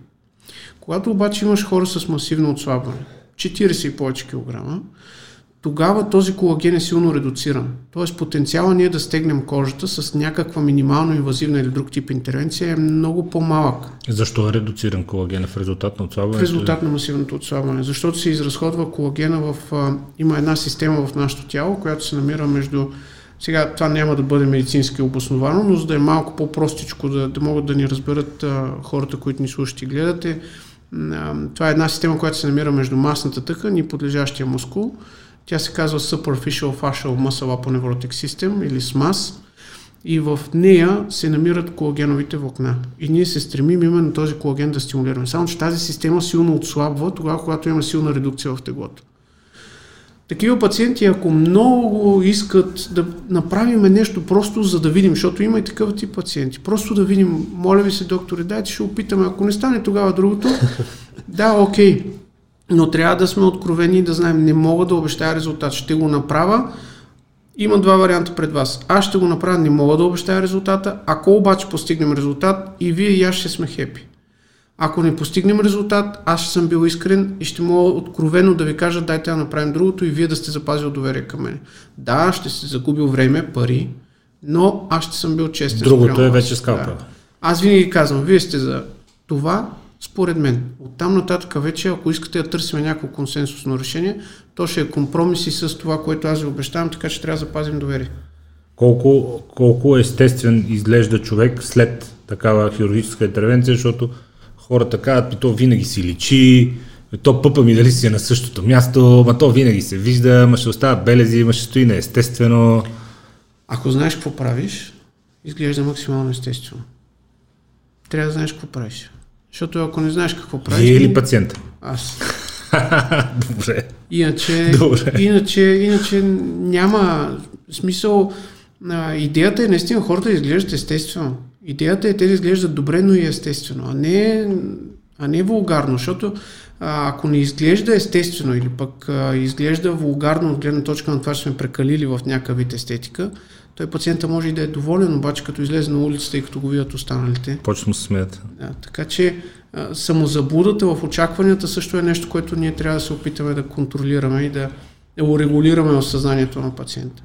Когато обаче имаш хора с масивно отслабване, четирийсет и повече килограма, тогава този колаген е силно редуциран. Т.е. потенциала ние да стегнем кожата с някаква минимално инвазивна или друг тип интервенция е много по-малък. Защо е редуциран колагена? В резултат на отслабване? В резултат на масивното отслабване. Защото се изразходва колагена в... А, има една система в нашето тяло, която се намира между... Сега това няма да бъде медицински обосновано, но за да е малко по-простичко, да, да могат да ни разберат а, хората, които ни слушат и гледат, е, а, това е една система, която се намира между масната тъкан и подлежащия мускул. Тя се казва Superficial Fascial Muscle Aponeurotic System или ес ем ей ес и в нея се намират колагеновите влакна. И ние се стремим именно този колаген да стимулираме. Само, че тази система силно отслабва тогава, когато има силна редукция в теглото. Такива пациенти, ако много искат да направим нещо просто за да видим, защото има и такъв тип пациенти, просто да видим, моля ви се, доктори, дайте ще опитаме, ако не стане тогава другото, да, окей. Okay. Но трябва да сме откровени и да знаем, не мога да обещая резултат. Ще го направя. Има два варианта пред вас. Аз ще го направя, не мога да обещая резултата. Ако обаче постигнем резултат, и вие и аз ще сме хепи. Ако не постигнем резултат, аз ще съм бил искрен и ще мога откровено да ви кажа, дайте да направим другото и вие да сте запазили доверие към мен. Да, ще сте загубил време, пари, но аз ще съм бил честен. Другото е вече скалпа. Да. Аз винаги казвам, вие сте за това, според мен. Оттам нататък вече, ако искате да търсим някакво консенсусно решение, то ще е компромис и с това, което аз ви обещавам, така че трябва да запазим доверие. Колко, колко естествен изглежда човек след такава хирургическа интервенция, защото хората казват, то винаги си личи, то пъпа ми дали си е на същото място, ма то винаги се вижда, ма ще остават белези, ма ще стои неестествено. Ако знаеш какво правиш изглежда максимално естествено. Трябва да знаеш какво правиш. Защото ако не знаеш какво правиш... Вие или пациента? Аз. Добре. Иначе, Добре. Иначе, иначе няма смисъл. Идеята е наистина хората да изглеждат естествено. Идеята е те да изглеждат добре, но и естествено, а не, а не вулгарно, защото а, ако не изглежда естествено или пък а, изглежда вулгарно от гледна точка на това, че сме прекалили в някакъв вид естетика, той пациента може и да е доволен, обаче като излезе на улицата и като го видят останалите. Почва му се смеят. Да, така че а, самозаблудата в очакванията също е нещо, което ние трябва да се опитаме да контролираме и да урегулираме в съзнанието на пациента.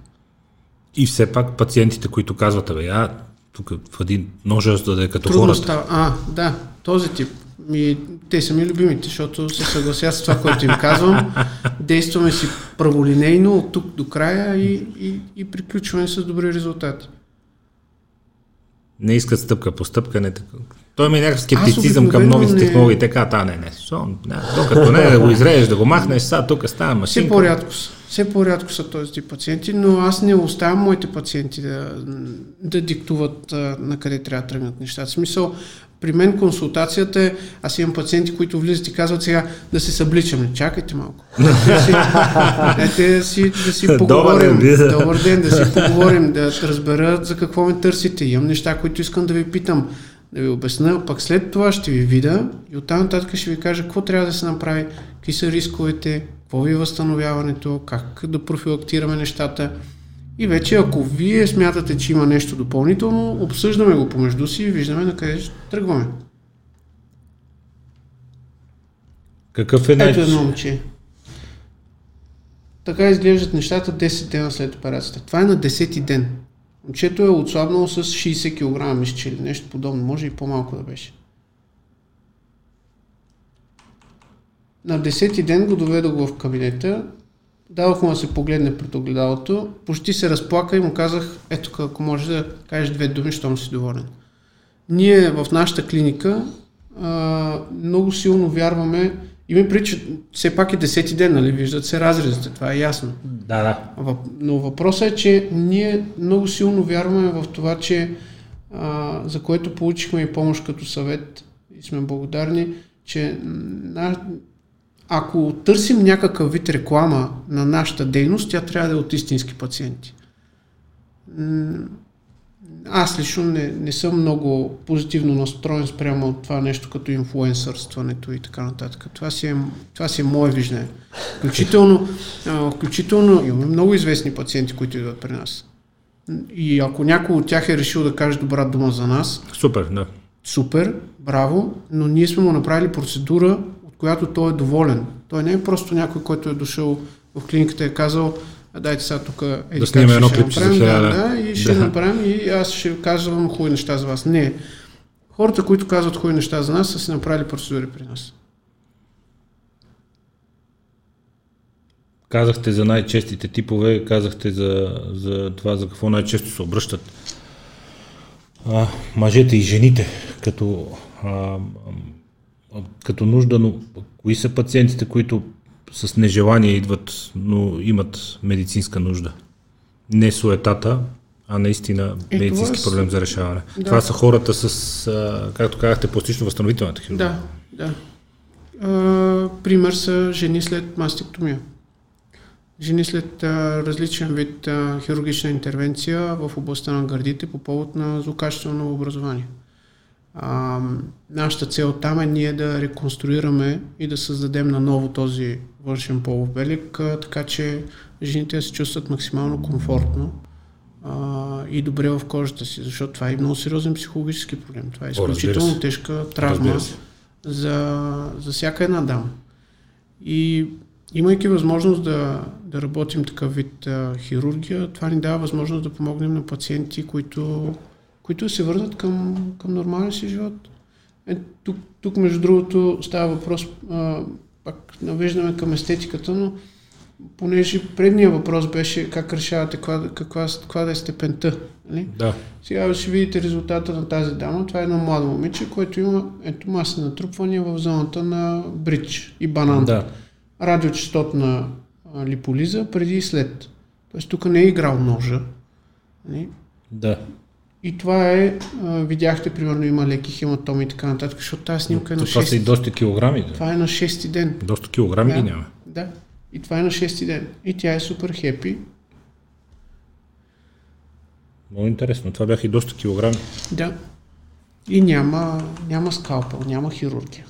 И все пак пациентите, които казват, абе, а, тук в един ножът да е като трудно хората. Става. А, да, този тип. Ми, те са ми любимите, защото се съгласят с това, което им казвам. Действаме си праволинейно от тук до края и, и, и приключваме с добри резултати. Не искат стъпка по стъпка, не така. Той има някакъв скептицизъм към новите не... технологии. Така, та не, не. Сон, да, докато не да го изрежеш, да го махнеш, сега тук става машинка. Все по-рядко са. Все по-рядко са този тип пациенти, но аз не оставям моите пациенти да, да диктуват а, на къде трябва да тръгнат нещата. В смисъл, при мен консултацията е, аз имам пациенти, които влизат и казват сега да се събличаме. Чакайте малко. Дайте си, да си поговорим. Добър ден, да си поговорим, да разберат за какво ме търсите. Имам неща, които искам да ви питам, да ви обясна, пък след това ще ви видя и оттам нататък ще ви кажа какво трябва да се направи, какви са рисковете, какво ви е възстановяването, как да профилактираме нещата. И вече ако вие смятате, че има нещо допълнително, обсъждаме го помежду си и виждаме на къде ще тръгваме. Какъв е нещо? Ето едно момче. Така изглеждат нещата десет дена след операцията. Това е на десети ден. Момчето е отслабнало с шейсет килограма, мисля, или нещо подобно. Може и по-малко да беше. На десети ден го доведох в кабинета, дадох му да се погледне пред огледалото, почти се разплака и му казах, ето ако можеш да кажеш две думи, щом си доволен. Ние в нашата клиника а, много силно вярваме, и ми прича, все пак е десети ден, нали, виждат се разрезите, това е ясно. Да, да. Но въпросът е, че ние много силно вярваме в това, че а, за което получихме и помощ като съвет и сме благодарни, че на... ако търсим някакъв вид реклама на нашата дейност, тя трябва да е от истински пациенти. Аз лично не, не съм много позитивно настроен спрямо от това нещо като инфлуенсърстването и така нататък. Това си е, това си е мое виждане. Включително, включително имаме много известни пациенти, които идват при нас. И ако някой от тях е решил да каже добра дума за нас... Супер, да. Супер, браво, но ние сме му направили процедура, от която той е доволен. Той не е просто някой, който е дошъл в клиниката и е казал, дайте сега тук е да снимем едно клипче за сега. Да, да, и ще да. направим и аз ще казвам хубави неща за вас. Не. Хората, които казват хубави неща за нас, са си направили процедури при нас. Казахте за най-честите типове, казахте за, за това, за какво най-често се обръщат а, мъжете и жените като, а, като нужда, но кои са пациентите, които с нежелание идват, но имат медицинска нужда? Не суетата, а наистина е, медицински проблем с... за решаване. Да. Това са хората с, а, както казахте, пластично-възстановителната хирургия. Да, да. А, пример са жени след мастектомия. Жени след а, различен вид а, хирургична интервенция в областта на гърдите по повод на злокачествено образование. А, нашата цел там е ние да реконструираме и да създадем наново този външен полов белег, а, така че жените се чувстват максимално комфортно а, и добре в кожата си, защото това е много сериозен психологически проблем. Това е изключително тежка травма за, за всяка една дама. И имайки възможност да, да работим такъв вид а, хирургия, това ни дава възможност да помогнем на пациенти, които, които се върнат към, към нормалния си живот. Е, тук, тук, между другото, става въпрос, а, пак навеждаме към естетиката, но понеже предният въпрос беше как решавате каква, каква, каква да е степента. Нали? Да. Сега ще видите резултата на тази дама. Това е едно младо момиче, което има ето масни натрупвания в зоната на бридж и банан. Да. Радиочастотна липолиза преди и след. Тоест тук не е играл ножа. Не? Да. И това е, а, видяхте, примерно има леки хематоми и така нататък, защото тази снимка е на шести. Това са и доста килограми. Да? Това е на шести ден. Доста килограми да, ги няма. Да. И това е на шести ден. И тя е супер хепи. Много интересно. Това бяха и доста килограми. Да. И няма, няма скалпел, няма хирургия.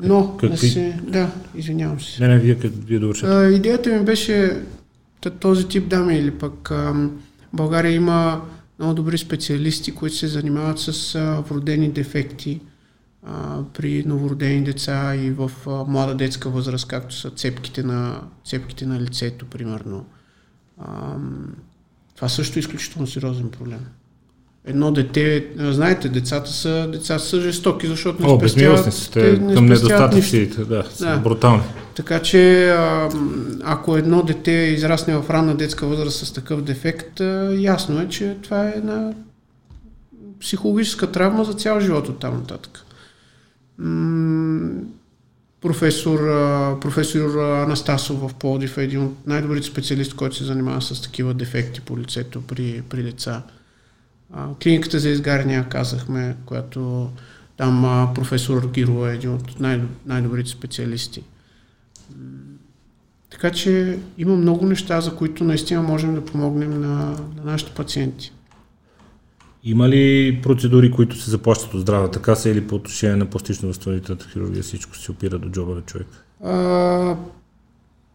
Но, какви... да се... Да, извинявам се. Не, не, вие като вие довършате. Идеята ми беше този тип дами или пък а, България има много добри специалисти, които се занимават с а, вродени дефекти а, при новородени деца и в а, млада детска възраст, както са цепките на, цепките на лицето, примерно. А, това също е изключително сериозен проблем. Едно дете, знаете, децата са, децата са жестоки, защото не спестяват... Те, не към недостатъците, да, са да. брутални. Така че, а, ако едно дете израсне в ранна детска възраст с такъв дефект, а, ясно е, че това е една психологическа травма за цял живот оттам нататък. М- професор, а, професор Анастасов в Пловдив е един от най-добрите специалисти, който се занимава с такива дефекти по лицето при, при деца. Клиниката за изгаряния, казахме, която там професор Гиро е един от най- най-добрите специалисти. Така че има много неща, за които наистина можем да помогнем на, на нашите пациенти. Има ли процедури, които се заплащат от здравната каса или по отношение на пластично-възстановителната хирургия всичко се опира до джоба на човек? А,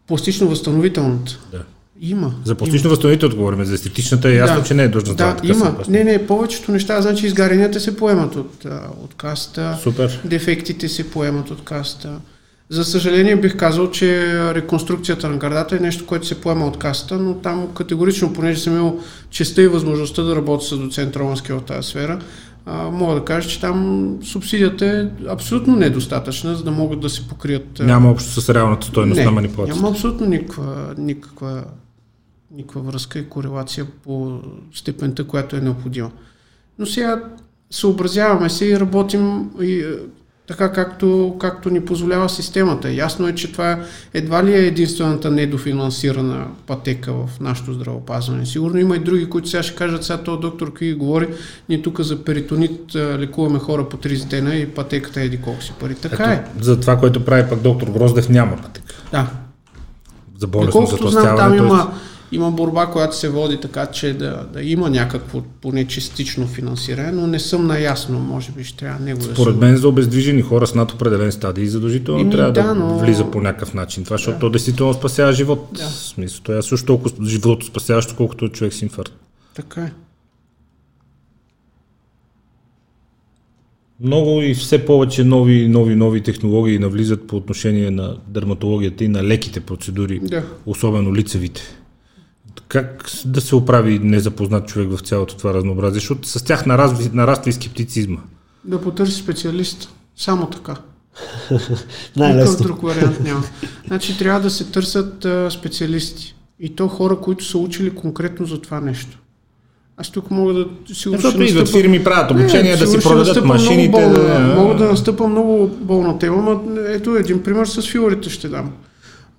пластично-възстановителната? Да. Има. За пластично възстановително отговорим, за естетичната е ясно, да, че не е дължна да, така има. Не, не, повечето неща, значи изгарянията се поемат от, от каста, супер. Дефектите се поемат от каста. За съжаление бих казал, че реконструкцията на гърдата е нещо, което се поема от каста, но там категорично, понеже съм имал честта и възможността да работя с доцент Романски в тази сфера, а, мога да кажа, че там субсидията е абсолютно недостатъчна, за да могат да се покрият... Няма общо с реалната стойност на манипулацията. Няма абсолютно никаква, никаква никаква връзка и корелация по степента, която е необходима. Но сега съобразяваме се и работим и, така както, както ни позволява системата. Ясно е, че това едва ли е единствената недофинансирана пътека в нашето здравеопазване. Сигурно има и други, които сега ще кажат, сега този доктор Куи говори, ние тук за перитонит лекуваме хора по трийсет дена и пътеката е еди колко си пари. Така е. За това, което прави пък доктор Гроздев, няма пътека. Да. За болестното стяване. Има борба, която се води така, че да, да има някакво поне частично финансиране, но не съм наясно, може би ще трябва него да се... Според мен за обездвижени хора с над определен стадий задължително ми, трябва да, да но... влиза по някакъв начин. Това, защото да. то действително спасява живот. Да. В смисъл, това е също толкова живото спасяващо, колкото човек с инфаркт. Така е. Много и все повече нови, нови, нови технологии навлизат по отношение на дерматологията и на леките процедури, да. особено лицевите. Как да се оправи незапознат човек в цялото това разнообразие, защото с тях нараства, нараства и скептицизма? Да потърси специалист. Само така. Най-лесно. Друг вариант няма. Значи трябва да се търсят а, специалисти. И то хора, които са учили конкретно за това нещо. Аз тук мога да си уча... Защото идват фирми, правят обучение, да си продадат машините. Да... Мога да настъпа много болна тема, но ето един пример с филорите ще дам.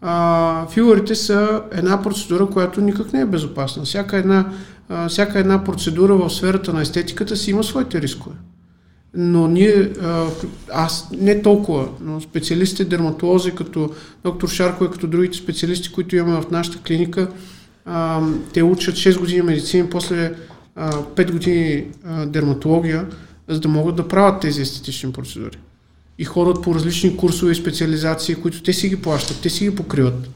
А, филърите са една процедура, която никак не е безопасна. Всяка една, а, всяка една процедура в сферата на естетиката си има своите рискове. Но ние, а, аз не толкова, но специалистите, дерматолози, като доктор Шарков и като другите специалисти, които имаме в нашата клиника, а, те учат шест години медицина, после а, пет години а, дерматология, за да могат да правят тези естетични процедури. И ходят по различни курсове и специализации, които те си ги плащат, те си ги покриват.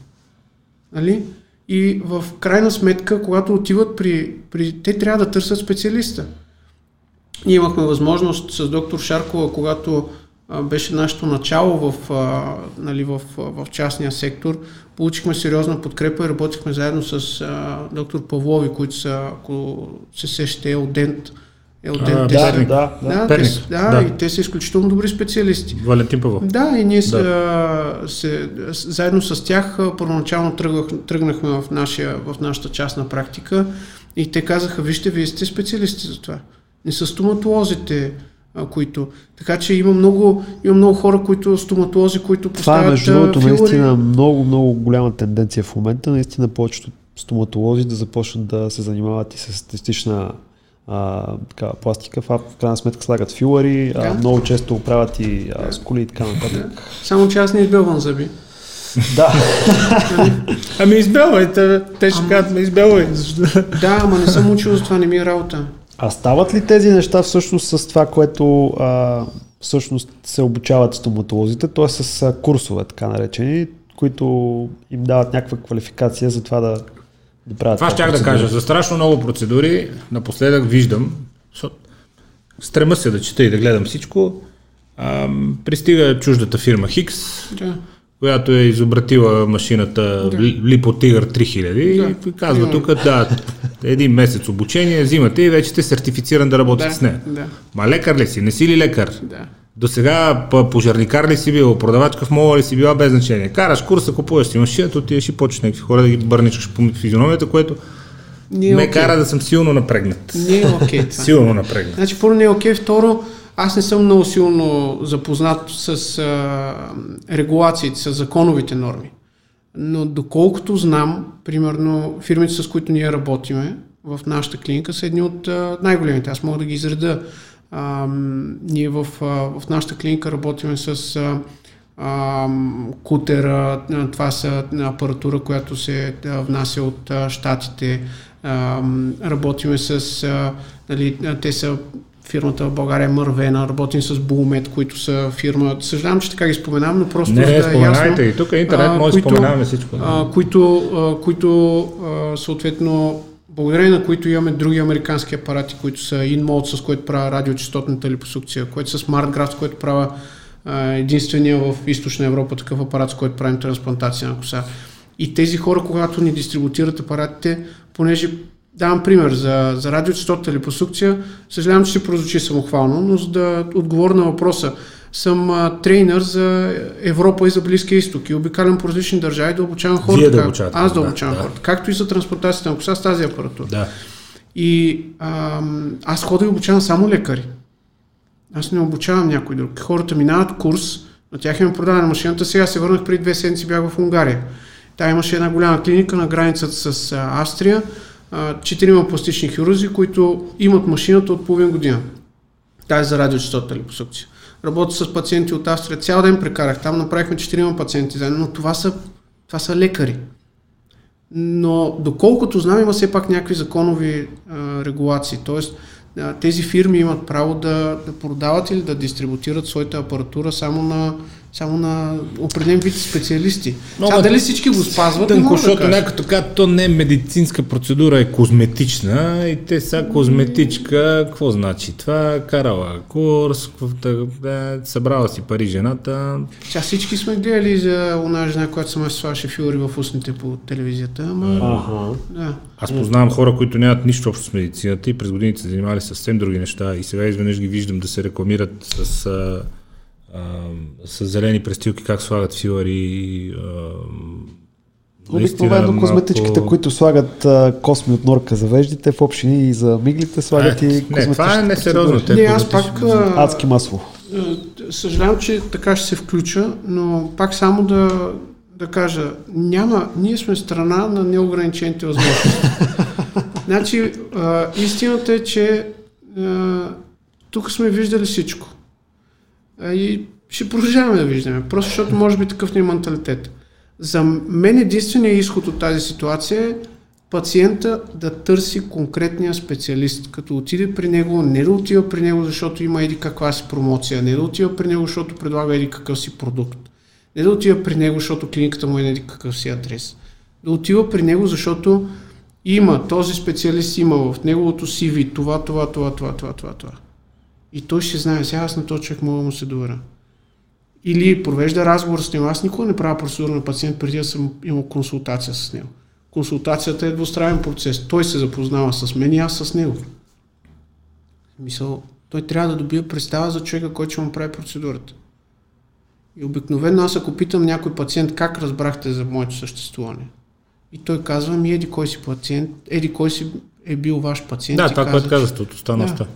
Нали? И в крайна сметка, когато отиват при, при... те трябва да търсят специалиста. Ние имахме възможност с доктор Шаркова, когато а, беше нашето начало в, а, нали, в, а, в частния сектор, получихме сериозна подкрепа и работихме заедно с а, доктор Павлови, които са, ако се сещате, е одент. Е от а, да, да, да, да, Перник, те, да, да, и те са изключително добри специалисти. Валентин Павлов. Да, и ние да. Са, се, заедно с тях първоначално тръгнах, тръгнахме в, нашия, в нашата частна практика и те казаха, вижте, вие сте специалисти за това. Не са стоматолозите, а, които... Така че има много, има много хора, които стоматолози, които поставят филари. Това е между другото наистина много, много голяма тенденция в момента. Наистина повечето стоматолози да започнат да се занимават и с естетична а, така, пластика. В крайна сметка слагат филари, да. а, много често правят и а, скули и така нататък. Да. Само че аз не избелвам зъби. Да. Ами избелвай, те ще кажат, ме избелвай. Да, ама не съм учил, за това не ми е работа. А стават ли тези неща всъщност с това, което а, всъщност се обучават стоматолозите, т.е. с а, курсове, така наречени, които им дават някаква квалификация за това да, да правят. Това щях да кажа. За страшно много процедури напоследък виждам, защото стрема се да чета и да гледам всичко, а, пристига чуждата фирма Хикс, да. която е изобратила машината да. Липотигър три хиляди да. и казва тук, да, един месец обучение, взимате и вече сте сертифициран да работите да. с нея. Да. Ма лекар ли си? Не си ли лекар? Да. До сега пожарникар ли си бил, продавачка в мола ли си била, без значение. Караш курса, купуваш си машината, отиваш и почваш някакви хора да ги бърничаш по физиономията, което не ме okay. кара да съм силно напрегнат. Не е окей okay, това. Силно напрегнат. Значи, първо не е окей, okay, второ, аз не съм много силно запознат с а, регулациите, с законовите норми. Но доколкото знам, примерно фирмите, с които ние работиме в нашата клиника, са едни от а, най-големите. Аз мога да ги изреда. А, ние в, а, в нашата клиника работиме с а, а, Котера, това са апаратура, която се а, внася от а, щатите. А, работиме с... А, нали, те са фирмата в България Мървена, работим с Булмед, които са фирма... Съжалявам, че така ги споменавам, но просто... Не, не, споменайте и тук интернет а, може да споменаваме всичко. А, които, а, които а, съответно... Благодарение на които имаме други американски апарати, които са InMode, с което правя радиочастотната липосукция, което са SmartGraft, с което правя единствения в Източна Европа такъв апарат, с който правим трансплантация на коса. И тези хора, когато ни дистрибутират апаратите, понеже давам пример за, за радиочастотната липосукция, съжалявам, че ще прозвучи самохвално, но за да отговоря на въпроса, съм а, трейнер за Европа и за Близкия изток и обикалям по различни държави да обучавам хората. Да обучават, аз да обучавам да, хората. Да. Както и за трансплантацията на коса с тази апаратура. Да. И а, аз ходя и обучавам само лекари. Аз не обучавам някой друг. Хората минават курс, на тях им е продадена машината. Сега се върнах преди две седмици, бях в Унгария. Та имаше една голяма клиника на границата с а, Австрия. Четирима пластични хирурзи, които имат машината от половин година. Та е за радиочастотната липосукция. Работя с пациенти от Австрия. Цял ден прекарах. Там направихме четирима пациенти заедно, но това са, това са лекари. Но доколкото знам, има все пак някакви законови а, регулации. Тоест, а, тези фирми имат право да, да продават или да дистрибутират своята апаратура само на, само на определен вид специалисти. Но, сега, дали всички го спазват? Тънко, защото някакто така, то не е медицинска процедура, е козметична и те са козметичка. Какво значи това? Карала курс, събрала си пари жената. Сега всички сме гледали за една жена, която сама се славаше филари в устните по телевизията. Ама... Ага. Да. Аз познавам хора, които нямат нищо общо с медицината и през годините се занимавали съвсем други неща и сега изведнъж ги виждам да се рекламират с... с зелени престилки, как слагат филари. Обикновено козметичките, малко... които слагат а, косми от норка за веждите в общини и за миглите, слагат а, и козметички. Не, това е несериозно. Не, аз пак... Адски масово. Съжалявам, че така ще се включа, но пак само да, да кажа, няма, ние сме страна на неограничените възможности. Значи, а, истината е, че а, тук сме виждали всичко. И ще продължаваме да виждаме, просто защото може би такъв не е менталитет. За мен единственият изход от тази ситуация е пациента да търси конкретния специалист, като отиде при него, не да отива при него, защото има еди каква си промоция, не да отива при него, защото предлага еди какъв си продукт, не да отива при него, защото клиниката му е еди какъв си адрес, да отива при него, защото има, този специалист има в неговото си ви това, това, това, това, това, това, това. И той ще знае, сега аз на този човек мога да му се доверя. Или провежда разговор с него. Аз никога не правя процедура на пациент, преди да съм имал консултация с него. Консултацията е двустранен процес. Той се запознава с мен и аз с него. Мисъл, той трябва да добие представа за човека, който ще му прави процедурата. И обикновено аз ако питам някой пациент, как разбрахте за моето съществуване? И той казва ми, еди кой си пациент, еди кой си е бил ваш пациент. Да, това, което казахте от останалостта.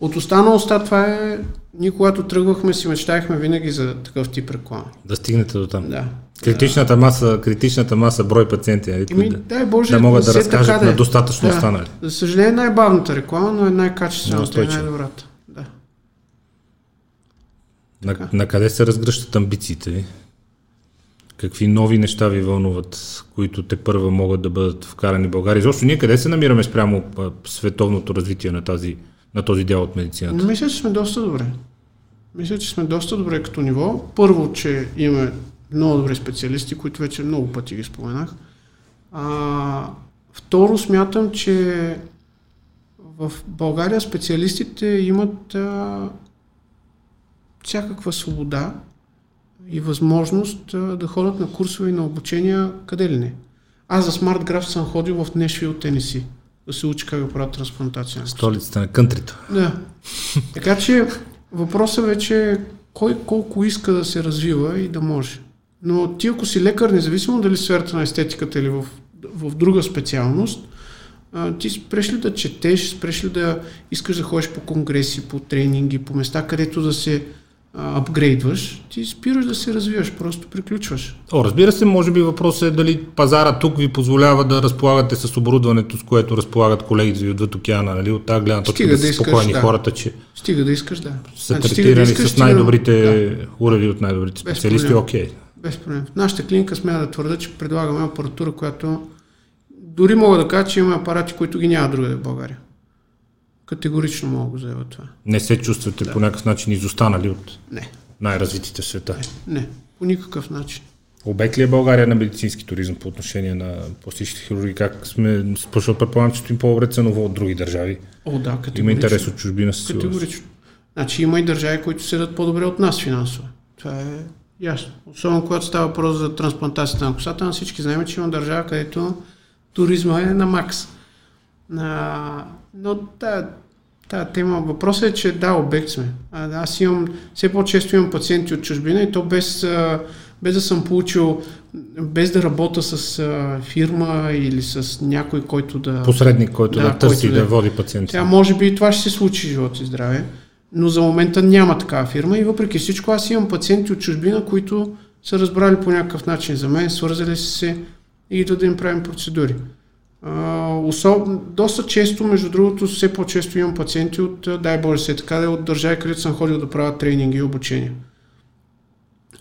От останалостта това е, ние когато тръгвахме си мечтаяхме винаги за такъв тип реклама. Да стигнете до там. Да. Критичната маса, критичната маса брой пациенти, нали, ми, да, Боже, да могат да разкажат на достатъчно да, останали. За съжаление, най-бавната реклама, но е най-качествената и най-добрата. Да. На, на къде се разгръщат амбициите ви? Какви нови неща ви вълнуват, които те първа могат да бъдат вкарани в България? Защото ние къде се намираме спрямо световното развитие на, тази, на този дял от медицината? Мисля, че сме доста добре. Мисля, че сме доста добре като ниво. Първо, че имаме много добри специалисти, които вече много пъти ги споменах. А, второ, смятам, че в България специалистите имат а, всякаква свобода и възможност а, да ходят на курсове и на обучения къде ли не. Аз за SmartGraft съм ходил в Нешвил, Тенеси, да се учи как да правят трансплантация. Столицата на кънтрито. Да. Така че въпросът вече е кой колко иска да се развива и да може. Но ти, ако си лекар, независимо дали в сферата на естетиката или в, в друга специалност, а, ти спреш ли да четеш, спреш ли да искаш да ходиш по конгреси, по тренинги, по места, където да се а, апгрейдваш, ти спираш да се развиваш, просто приключваш. О, разбира се, може би въпросът е дали пазара тук ви позволява да разполагате с оборудването, с което разполагат колегите ви отвъд океана, нали? От тази гледна точка да, да са спокойни да. Хората, че... Стига да искаш, да. Са значи, третирани да искаш, с най-добрите да. Уреди от най-добрите специалисти, окей. Без проблем. В нашата клиника смея да твърда, че предлагаме апаратура, която дори мога да кажа, че имаме апарати, които ги няма другаде в България. Категорично мога да заявя това. Не се чувствате да. По някакъв начин изостанали от не. Най-развитите в света? Не. Не, по никакъв начин. Обект ли е България на медицински туризъм по отношение на пластичните хирурги? Как сме, защото предполагам, че стоим по-добре ценово от други държави? О, да, категорично. Има интерес от чужбина със сигурност. Категорично. Значи има и държави, които седат по-добре от нас финансово. Това е ясно. Особено когато става въпрос за трансплантацията на косата, на всички знаем, че има държава, където туризма е на макс. А, но да, да, тема. Въпросът е, че да, обект сме. А, аз имам, все по-често имам пациенти от чужбина и то без, без да съм получил, без да работя с фирма или с някой, който да... Посредник, който да, да търси и да, да води пациенти. Тя, може би и това ще се случи, живот и здраве. Но за момента няма такава фирма и въпреки всичко аз имам пациенти от чужбина, които са разбрали по някакъв начин за мен, свързали се и да им правим процедури. А, особ... Доста често, между другото, все по-често имам пациенти от, дай Боже се така, да от държави, където съм ходил да правя тренинги и обучения.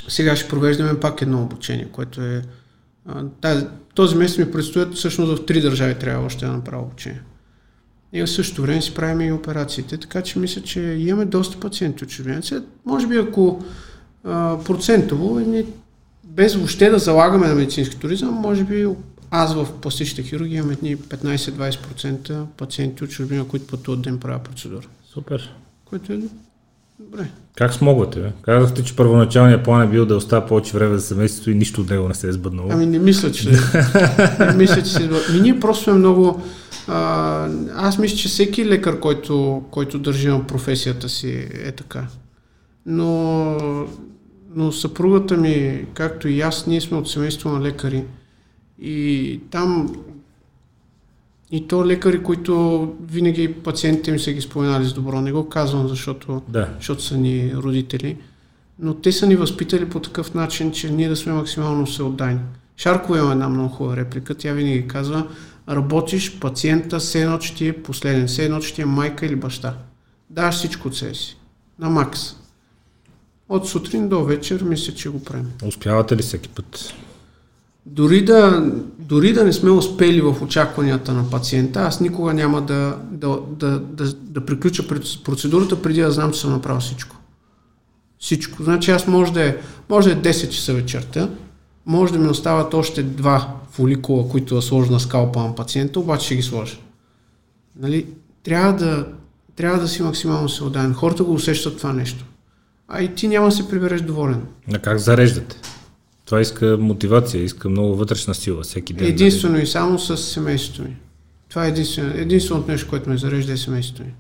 Сега ще провеждаме пак едно обучение, което е... А, този месец ми предстоят, всъщност в три държави трябва още да направя обучение. И в същото време си правим и операциите, така че мисля, че имаме доста пациенти от чужбина. Може би ако а, процентово, без въобще да залагаме на медицински туризъм, може би аз в пластичната хирургия имаме петнайсет до двайсет процента пациенти от чужбина, които пътуват да им правя процедура. Супер. Което е добре. Как смогвате, бе? Казахте, че първоначалният план е бил да остава повече време за семейството и нищо от него не се е сбъднало. Ами не мисля, че не мисля, че се сбъднало. Ние просто сме много... А, аз мисля, че всеки лекар, който, който държи на професията си, е така. Но, но съпругата ми, както и аз, ние сме от семейство на лекари. И там... И то лекари, които винаги пациентите ми са ги споменали с добро. Не го казвам, защото, да. защото са ни родители. Но те са ни възпитали по такъв начин, че ние да сме максимално всеотдайни. Шаркова има една много хубава реплика. Тя винаги казва: работиш пациента, все едно, че ти е последен, все едно, че ти е майка или баща. Даваш всичко от себе си. На макс. От сутрин до вечер мисля, че го правим. Успявате ли всеки път? Дори да, дори да не сме успели в очакванията на пациента, аз никога няма да, да, да, да, да приключа процедурата преди да знам, че съм направил всичко. Всичко. Значи аз може да е, може да е десет часа вечерта, може да ми остават още два фоликула, които да сложа на скалпа на пациента, обаче ще ги сложа. Нали? Трябва да, трябва да си максимално всеотдайен. Хората го усещат това нещо. А и ти няма да се прибереш доволен. А как зареждате? Това иска мотивация, иска много вътрешна сила всеки ден. Единствено да и само с семейството ми. Това е единствено, единственото нещо, което ме зарежда, е семейството ми.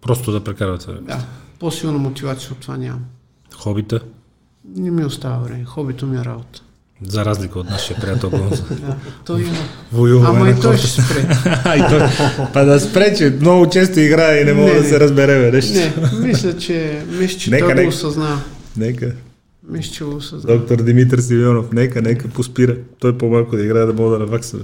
Просто да прекарвате време. Да, по-силна мотивация от това нямам. Хобита? Не ми остава време. Хобито ми е работа. За разлика от нашия приятел Гонзо. Да, той има. Воюва. Ама и той ще спре. А, и той. Па да спре, че много често играе и не мога не, да се разбере. Не, мисля, че, мисля, че нека, той нека. го осъзнава. Нека. Мисля, че създава. Доктор Димитър Симеонов, нека, нека поспира. Той по-малко да играе, да мога да навакса.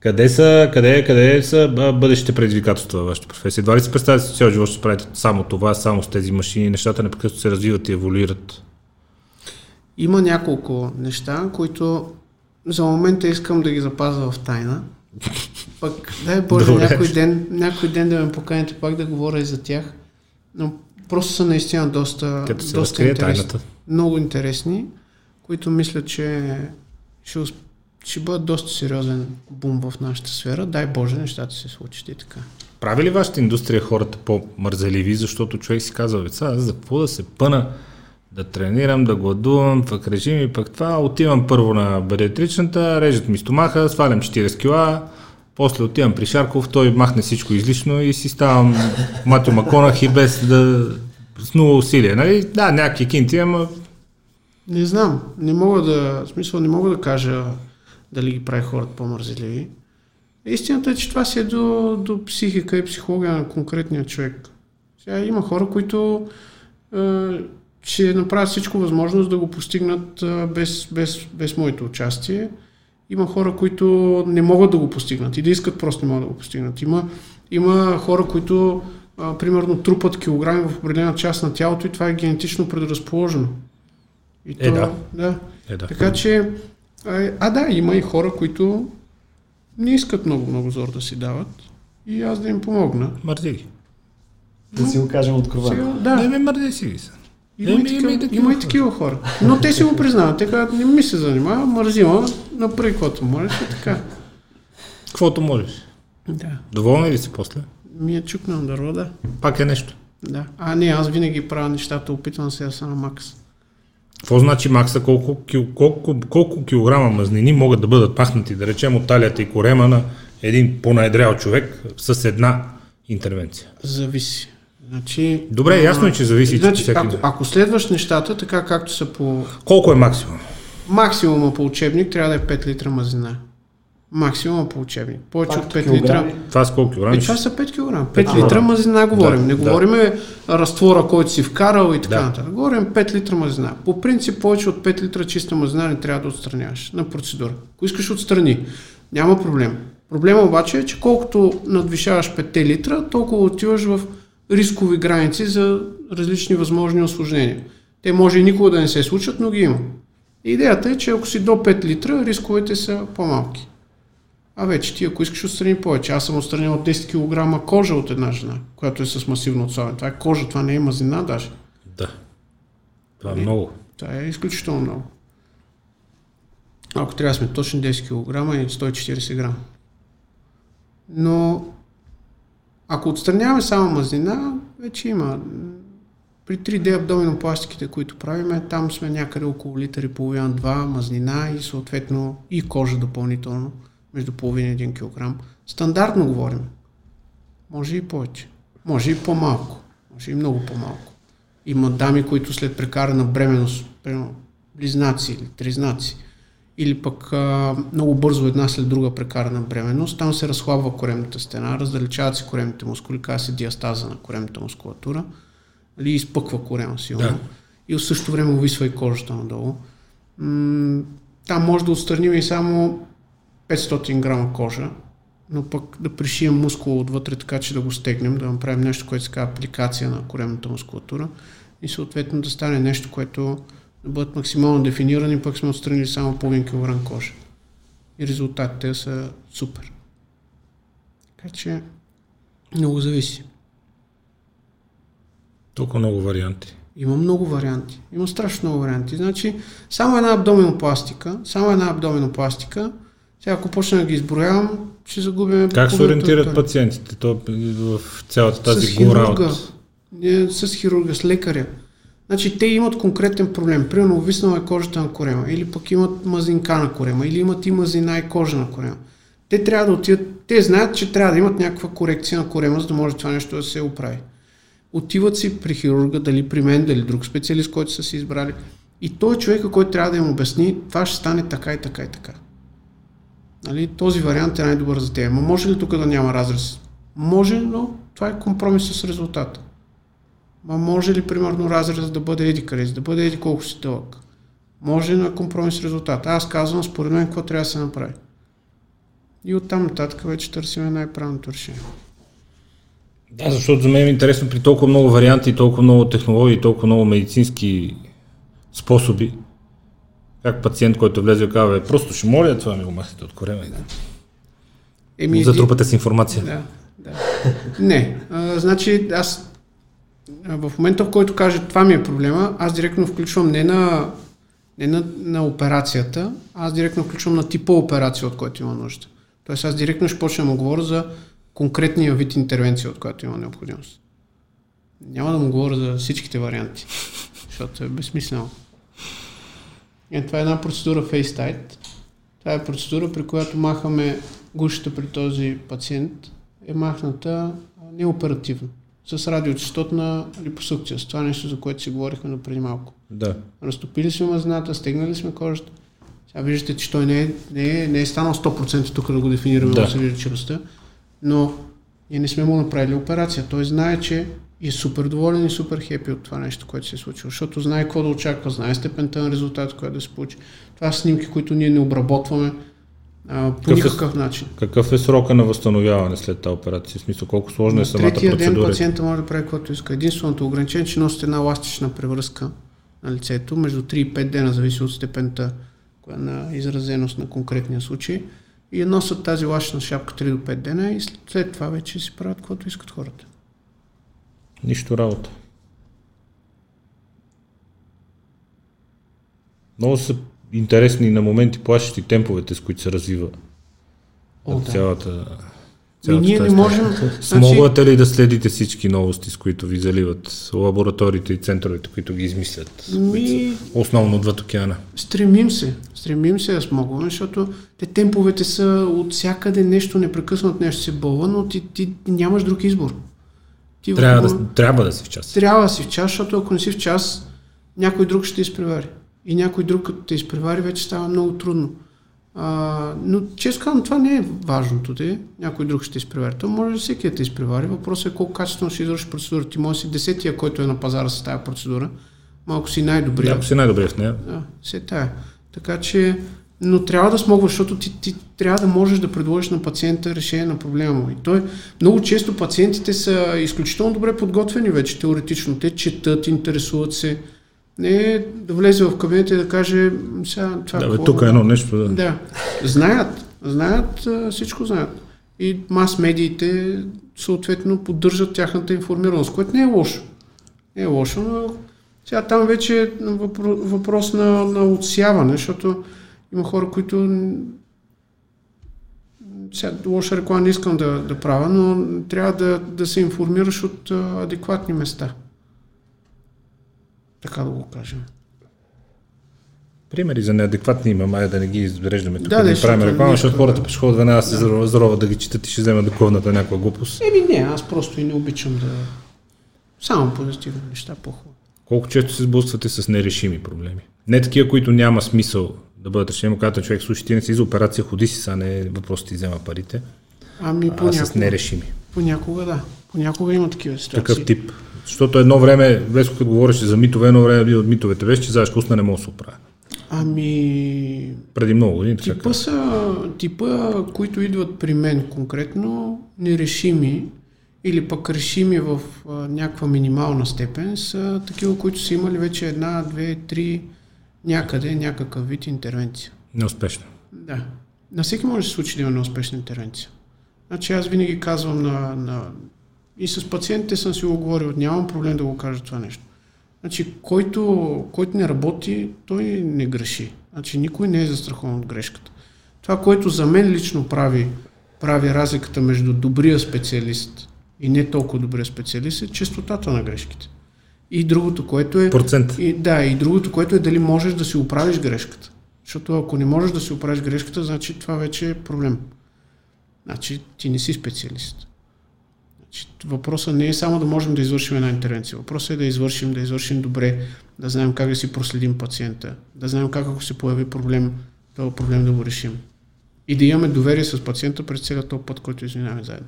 Къде са, къде, къде са бъдещите предизвикателства във вашата професия? Едва ли се представите, че цял живот ще правите само това, само с тези машини, нещата непрекъснато се развиват и еволюират? Има няколко неща, които за момента искам да ги запазя в тайна. Пък дай Боже, някой ден, някой ден да ме поканите пак да говоря и за тях. Но просто са наистина доста, доста интересни. Тайната. Много интересни, които мисля, че ще успеят. Ще бъде доста сериозен бум в нашата сфера. Дай Боже, нещата се случат и така. Прави ли вашата индустрия хората по-мързеливи, защото човек си казва, аз за какво да се пъна, да тренирам, да гладувам, пък режим и пък това, отивам първо на бедеатричната, режат ми стомаха, свалям четирийсет кила, после отивам при Шарков, той махне всичко излишно и си ставам Матю Маконах и без да с нула усилие. Нали? Да, някакви кинти, ама... Не знам, не мога да, в смисъл не мога да кажа дали ги прави хората по-мързеливи. Истината е, че това си е до, до психика и психология на конкретния човек. Сега има хора, които е, ще направят всичко възможност да го постигнат е, без, без, без моето участие. Има хора, които не могат да го постигнат и да искат, просто не могат да го постигнат. Има, има хора, които е, примерно трупат килограми в определена част на тялото и това е генетично предразположено. И е, то, да. Да. Е, да. Така че А да, има и хора, които не искат много-много зор да си дават и аз да им помогна. Мърди ги. Да си го кажем от крова. Да, не ме мърди си ги са. Има, има, има, има, има и такива хора. Но те си го признават. Те казват, не ми се занимава, мързима, направи каквото можеш и така. Каквото можеш? Да. Доволна ли си после? Ми е чукнал дърво, да. Пак е нещо? Да. А не, аз винаги правя нещата, опитвам се да са на макс. Какво значи макса, колко, колко, колко килограма мазнини могат да бъдат пахнати, да речем, от талията и корема на един по-наедрял човек с една интервенция? Зависи. Значи, добре, а... ясно е, че зависи. Значи, че ако, ако следваш нещата, така както са по... Колко е максимум? Максимума по учебник трябва да е пет литра мазнина. Максимума по учебник. Повече от пет литра. Това са колко килограми? Това са пет килограма. пет литра мазнина говорим. Да, не говорим да. Разтвора, който си вкарал и така да. нататък. Говорим пет литра мазнина. По принцип, повече от пет литра чиста мазнина не трябва да отстраняваш на процедура. Ако искаш отстрани, няма проблем. Проблема обаче е, че колкото надвишаваш пет литра, толкова отиваш в рискови граници за различни възможни осложнения. Те може и никога да не се случат, но ги има. Идеята е, че ако си до пет литра, рисковете са по-малки. А вече ти, ако искаш отстрани повече. Аз съм отстранил от десет килограма кожа от една жена, която е с масивно отслабване. Това е кожа, това не е мазнина даже. Да. Това е и, много. Това е изключително много. Ако трябва да сме точно десет килограма и сто и четирийсет грама. Но ако отстраняваме само мазнина, вече има. При три Д абдоминопластиките, които правиме, там сме някъде около литър и половина, два мазнина и съответно и кожа допълнително. Между половина и един килограм. Стандартно говорим. Може и повече. Може и по-малко. Може и много по-малко. Има дами, които след прекарана бременност, примерно близнаци или тризнаци, или пък а, много бързо една след друга прекарана бременност, там се разхлабва коремната стена, раздалечават се коремните мускули, казва се диастаза на коремната мускулатура, или изпъква корема силно. Да. И в същото време увисва и кожата надолу. М- там може да отстраним и само петстотин грама кожа, но пък да пришием мускул отвътре, така че да го стегнем, да направим нещо, което се казва апликация на коремната мускулатура и съответно да стане нещо, което да бъдат максимално дефинирани, пък сме отстранили само половин килограм кожа. И резултатите са супер. Така че много зависи. Толкова много варианти. Има много варианти. Има страшно много варианти. Значи, само една абдоминопластика, само една абдоминопластика. Сега, ако почна да ги изброявам, ще загубим... Как се ориентират това? Пациентите то, в цялата тази гора от... С хирурга, с лекаря. Значи, те имат конкретен проблем. Примерно, увиснала е кожата на корема, или пък имат мазнинка на корема, или имат и мазнина и кожа на корема. Те трябва да отидат... Те знаят, че трябва да имат някаква корекция на корема, за да може това нещо да се оправи. Отиват си при хирурга, дали при мен, дали друг специалист, който са си избрали. И той човека, който трябва да им обясни, това ще стане така и така и така. Нали, този вариант е най-добър за те. Ама може ли тук да няма разрез? Може, но това е компромис с резултата. Ма може ли, примерно, разрез да бъде еди къде, да бъде еди колко си дълъг? Може ли на компромис резултат? Аз казвам, според мен, какво трябва да се направи. И оттам нататък вече търсим най-правилното решение. Да, защото за мен е интересно при толкова много варианти, толкова много технологии, толкова много медицински способи. Как пациент, който влезе и казва, просто ще моля, това ми го махнете от корема и да. Еми, затрупате с информация. Да, да. Не, а, значи аз в момента, в който кажа, това ми е проблема, аз директно включвам не на, не на, на операцията, аз директно включвам на типа операция, от която има нужда. Тоест аз директно ще почнем да говоря за конкретния вид интервенция, от която има необходимост. Няма да му говоря за всичките варианти, защото е безсмислено. Е, това е една процедура Face Tight. Това е процедура, при която махаме гушата при този пациент, е махната неоперативно, с радиочастотна липосукция, с това нещо, за което си говорихме преди малко. Да. Разтопили сме мазната, стегнали сме кожата. Сега виждате, че той не е, не е, не е станал сто процента тук да го дефинираме, да се вижда челюстта, но ние не сме му направили операция. Той знае, че е супер доволен и супер хепи от това нещо, което се е случило, защото знае какво да очаква, знае степента на резултат, която да се получи. Това са снимки, които ние не обработваме а, по никакъв е, начин. Какъв е срока на възстановяване след тази операция? В смисъл, колко сложна на е самата процедура? На третия ден пациента може да прави каквото иска. Единственото ограничение е, че носите една еластична превръзка на лицето, между три и пет дена, зависи от степента на изразеност на конкретния случай. И носят тази лашна шапка три до пет дена и след това вече си правят каквото искат хората. Нищо работа. Много са интересни на моменти плащащи темповете, с които се развива. О, да. Цялата, цялата ние не можем... Смогвате ли да следите всички новости, с които ви заливат лабораториите и центровете, които ги измислят? Ми... Основно отвъд океана. Стремим се. Стремим се да смогваме, защото те темповете са от всякъде, нещо непрекъснат, нещо се бълва, но ти, ти нямаш друг избор. Ти трябва, в... да, трябва да си в час. Трябва да си в час, защото ако не си в час, някой друг ще те изпревари. И някой друг, като те изпревари, вече става много трудно. А, но честно казвам, това не е важното ти. Някой друг ще те изпревари. То може всеки да те изпревари. Въпросът е колко качествено ще извършиш процедура. Ти може да си десетия, който е на пазара с тази процедура. Малко си най-добрия. Ако си най-добрия в нея. Да, се тая. Така че, но трябва да смогваш, защото ти, ти трябва да можеш да предложиш на пациента решение на проблема му. И той, много често пациентите са изключително добре подготвени вече теоретично. Те четат, интересуват се. Не е да влезе в кабинета и да каже сега това... Да, бе, тук е едно нещо. Да. Да. Знаят. Знаят, всичко знаят. И мас-медиите съответно поддържат тяхната информираност, което не е лошо. Не е лошо, но... Сега там вече е въпрос на, на отсяване, защото има хора, които сега лоша реклама не искам да, да правя, но трябва да, да се информираш от адекватни места. Така да го кажем. Примери за неадекватни има, май да не ги изреждаме тук, да, да не правим реклама, защото хората пеше ход веднага се здорова да ги читат и ще взема духовната някаква глупост. Еми не, аз просто и не обичам да... Само позитивни неща, по-хубаво. Колко често се сблъсквате с нерешими проблеми? Не такива, които няма смисъл да бъдат решени. Когато човек, слушай, ти не си за операция, ходи си, сега не е въпрос, ти взема парите. Ами понякога, а с нерешими. Понякога да. Понякога има такива ситуации. Такъв тип. Защото едно време, блеско като говореше за митове, едно време от митовете беше, че задашка устна не може да се оправя. Ами... Преди много години. Типа, са, типа, които идват при мен конкретно, нерешими, или пък решими в а, някаква минимална степен, са такива, които са имали вече една, две, три, някъде, някакъв вид интервенция. Неуспешна. Да. На всеки може да се случи да има неуспешна интервенция. Значи аз винаги казвам на... на... И с пациентите съм си го говорил, нямам проблем да го кажа това нещо. Значи, който, който не работи, той не греши. Значи, никой не е застрахован от грешката. Това, което за мен лично прави, прави разликата между добрия специалист и не толкова добрия специалист е честотата на грешките. И другото, което е... Процент. И, да, и другото, което е дали можеш да си оправиш грешката. Защото ако не можеш да си оправиш грешката, значи това вече е проблем. Значи ти не си специалист. Значи, въпросът не е само да можем да извършим една интервенция. Въпросът е да извършим, да извършим добре, да знаем как да си проследим пациента, да знаем как, ако се появи проблем, този проблем да го решим. И да имаме доверие с пациента през целия този път, който извинаваме заедно.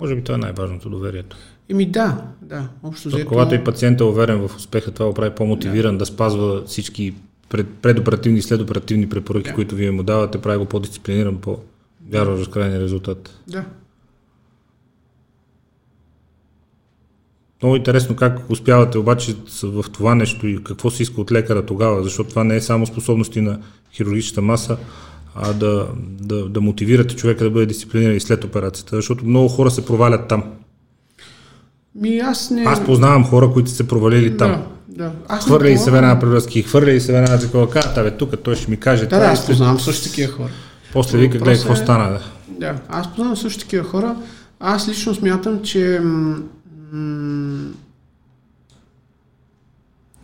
Може би това е най-важното, доверието. Еми да, да. Общо взето... Когато и пациентът е уверен в успеха, това го прави по-мотивиран да, да спазва всички пред, предоперативни и следоперативни препоръки, да. които вие му давате, прави го по-дисциплиниран, по-вярваш в крайния резултат. Да. Много интересно как успявате обаче в това нещо и какво се иска от лекара тогава, защото това не е само способности на хирургичната маса, а да, да, да мотивирате човека да бъде дисциплиниран и след операцията, защото много хора се провалят там. Ми, аз, не... аз познавам хора, които са се провалили да, там. Да. Хвърляли се в една превръзки, хвърляли се в една такова, казват, бе, тук той ще ми каже. Да, това, да, аз ще... познавам също такива хора. После вика, гледай, какво е... стана. Да. да, аз познавам също такива хора. Аз лично смятам, че м- м-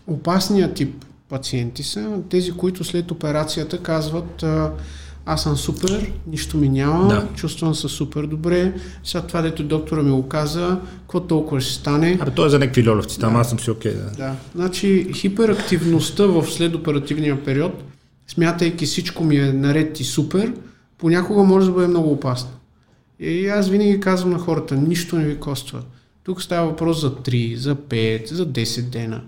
опасният тип пациенти са тези, които след операцията казват, аз съм супер, нищо ми няма, да. чувствам се супер добре, сега това, дето доктора ми го каза, какво толкова ще стане. Абе, той е за някакви льолевци, там да. аз съм си окей. Okay, да. да. Значи хиперактивността в следоперативния период, смятайки всичко ми е наред и супер, понякога може да бъде много опасно. И аз винаги казвам на хората, нищо не ви коства. Тук става въпрос за три, за пет, за десет дена.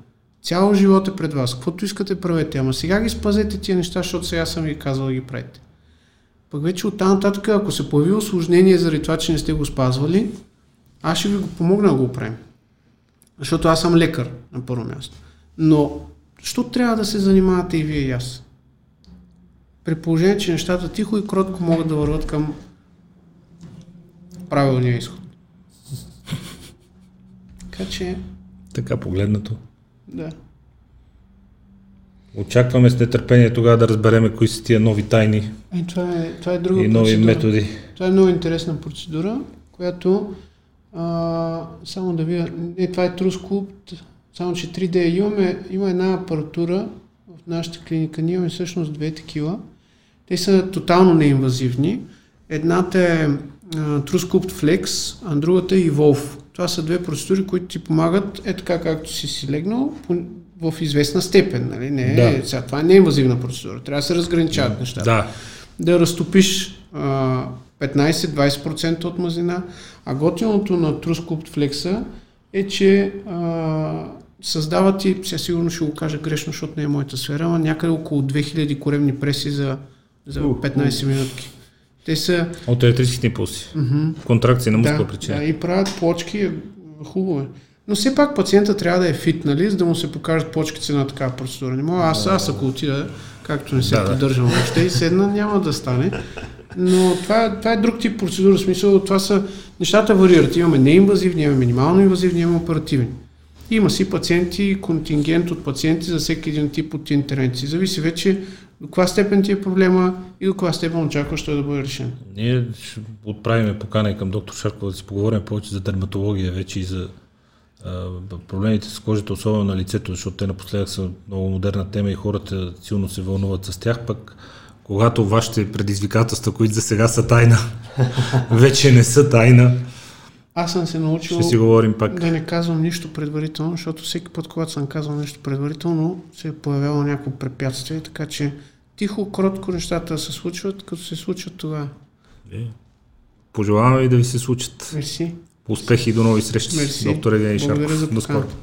Цял живот е пред вас. Каквото искате, правете. Ама сега ги спазете тия неща, защото сега съм ви казал да ги правите. Пък вече оттам нататък, ако се появи осложнение заради това, че не сте го спазвали, аз ще ви го помогна да го правим. Защото аз съм лекар, на първо място. Но, защото трябва да се занимавате и вие и аз? При положение, че нещата тихо и кротко могат да върват към правилния изход. Така че... Така погледнато. Да. Очакваме с нетърпение тогава да разбереме кои са тия нови тайни е, това е, това е друга и нови процедура. Методи. Това е много интересна процедура, която а, само да видя, не, това е TruSculpt, само че три де. Имаме, има една апаратура в нашата клиника, ние имаме всъщност две такива. Те са тотално неинвазивни. Едната е а, TruSculpt Flex, а другата е Evolve. Това са две процедури, които ти помагат е така както си си легнал в известна степен. Нали? Не, да. Сега, това не е инвазивна процедура. Трябва да се разграничават нещата. Да, да разтопиш а, петнайсет до двайсет процента от мазнина. А готиното на TruSculpt Flex е, че а, създават и, сега сигурно ще го кажа грешно, защото не е моята сфера, но някъде около две хиляди коремни преси за, за петнайсет минутки. Те са... От електрическите импулси. Mm-hmm. Контракция на мускула да, причина. Да, и правят плочки, хубаво. Но все пак пациента трябва да е фит, нали, за да му се покажат плочките на такава процедура. Не мога, аз, аз ако отида, както не се да, поддържам да. въобще и седна, няма да стане. Но това, това е друг тип процедура, в смисъл, това са... Нещата варират. Имаме неинвазивни, имаме минимално инвазивни, имаме оперативни. Има си пациенти, контингент от пациенти за всеки един тип от интервенции. Зависи вече до каква степен ти е проблема и до каква степен очакваш той да бъде решен. Ние ще отправим покана към доктор Шаркова да си поговорим повече за дерматология вече и за а, проблемите с кожата, особено на лицето, защото те напоследък са много модерна тема и хората силно се вълнуват с тях, пък когато вашите предизвикателства, които за сега са тайна, вече не са тайна. Аз съм се научил ще си говорим пак. Да не казвам нищо предварително, защото всеки път, когато съм казвал нещо предварително, се е появяло някакво препятствие, така че тихо, кротко нещата се случват, като се случат тогава. Пожелаваме ви да ви се случат. Мерси. Успехи и до нови срещи. Мерси. Доктор Евгений Шарков. Благодаря за поканата.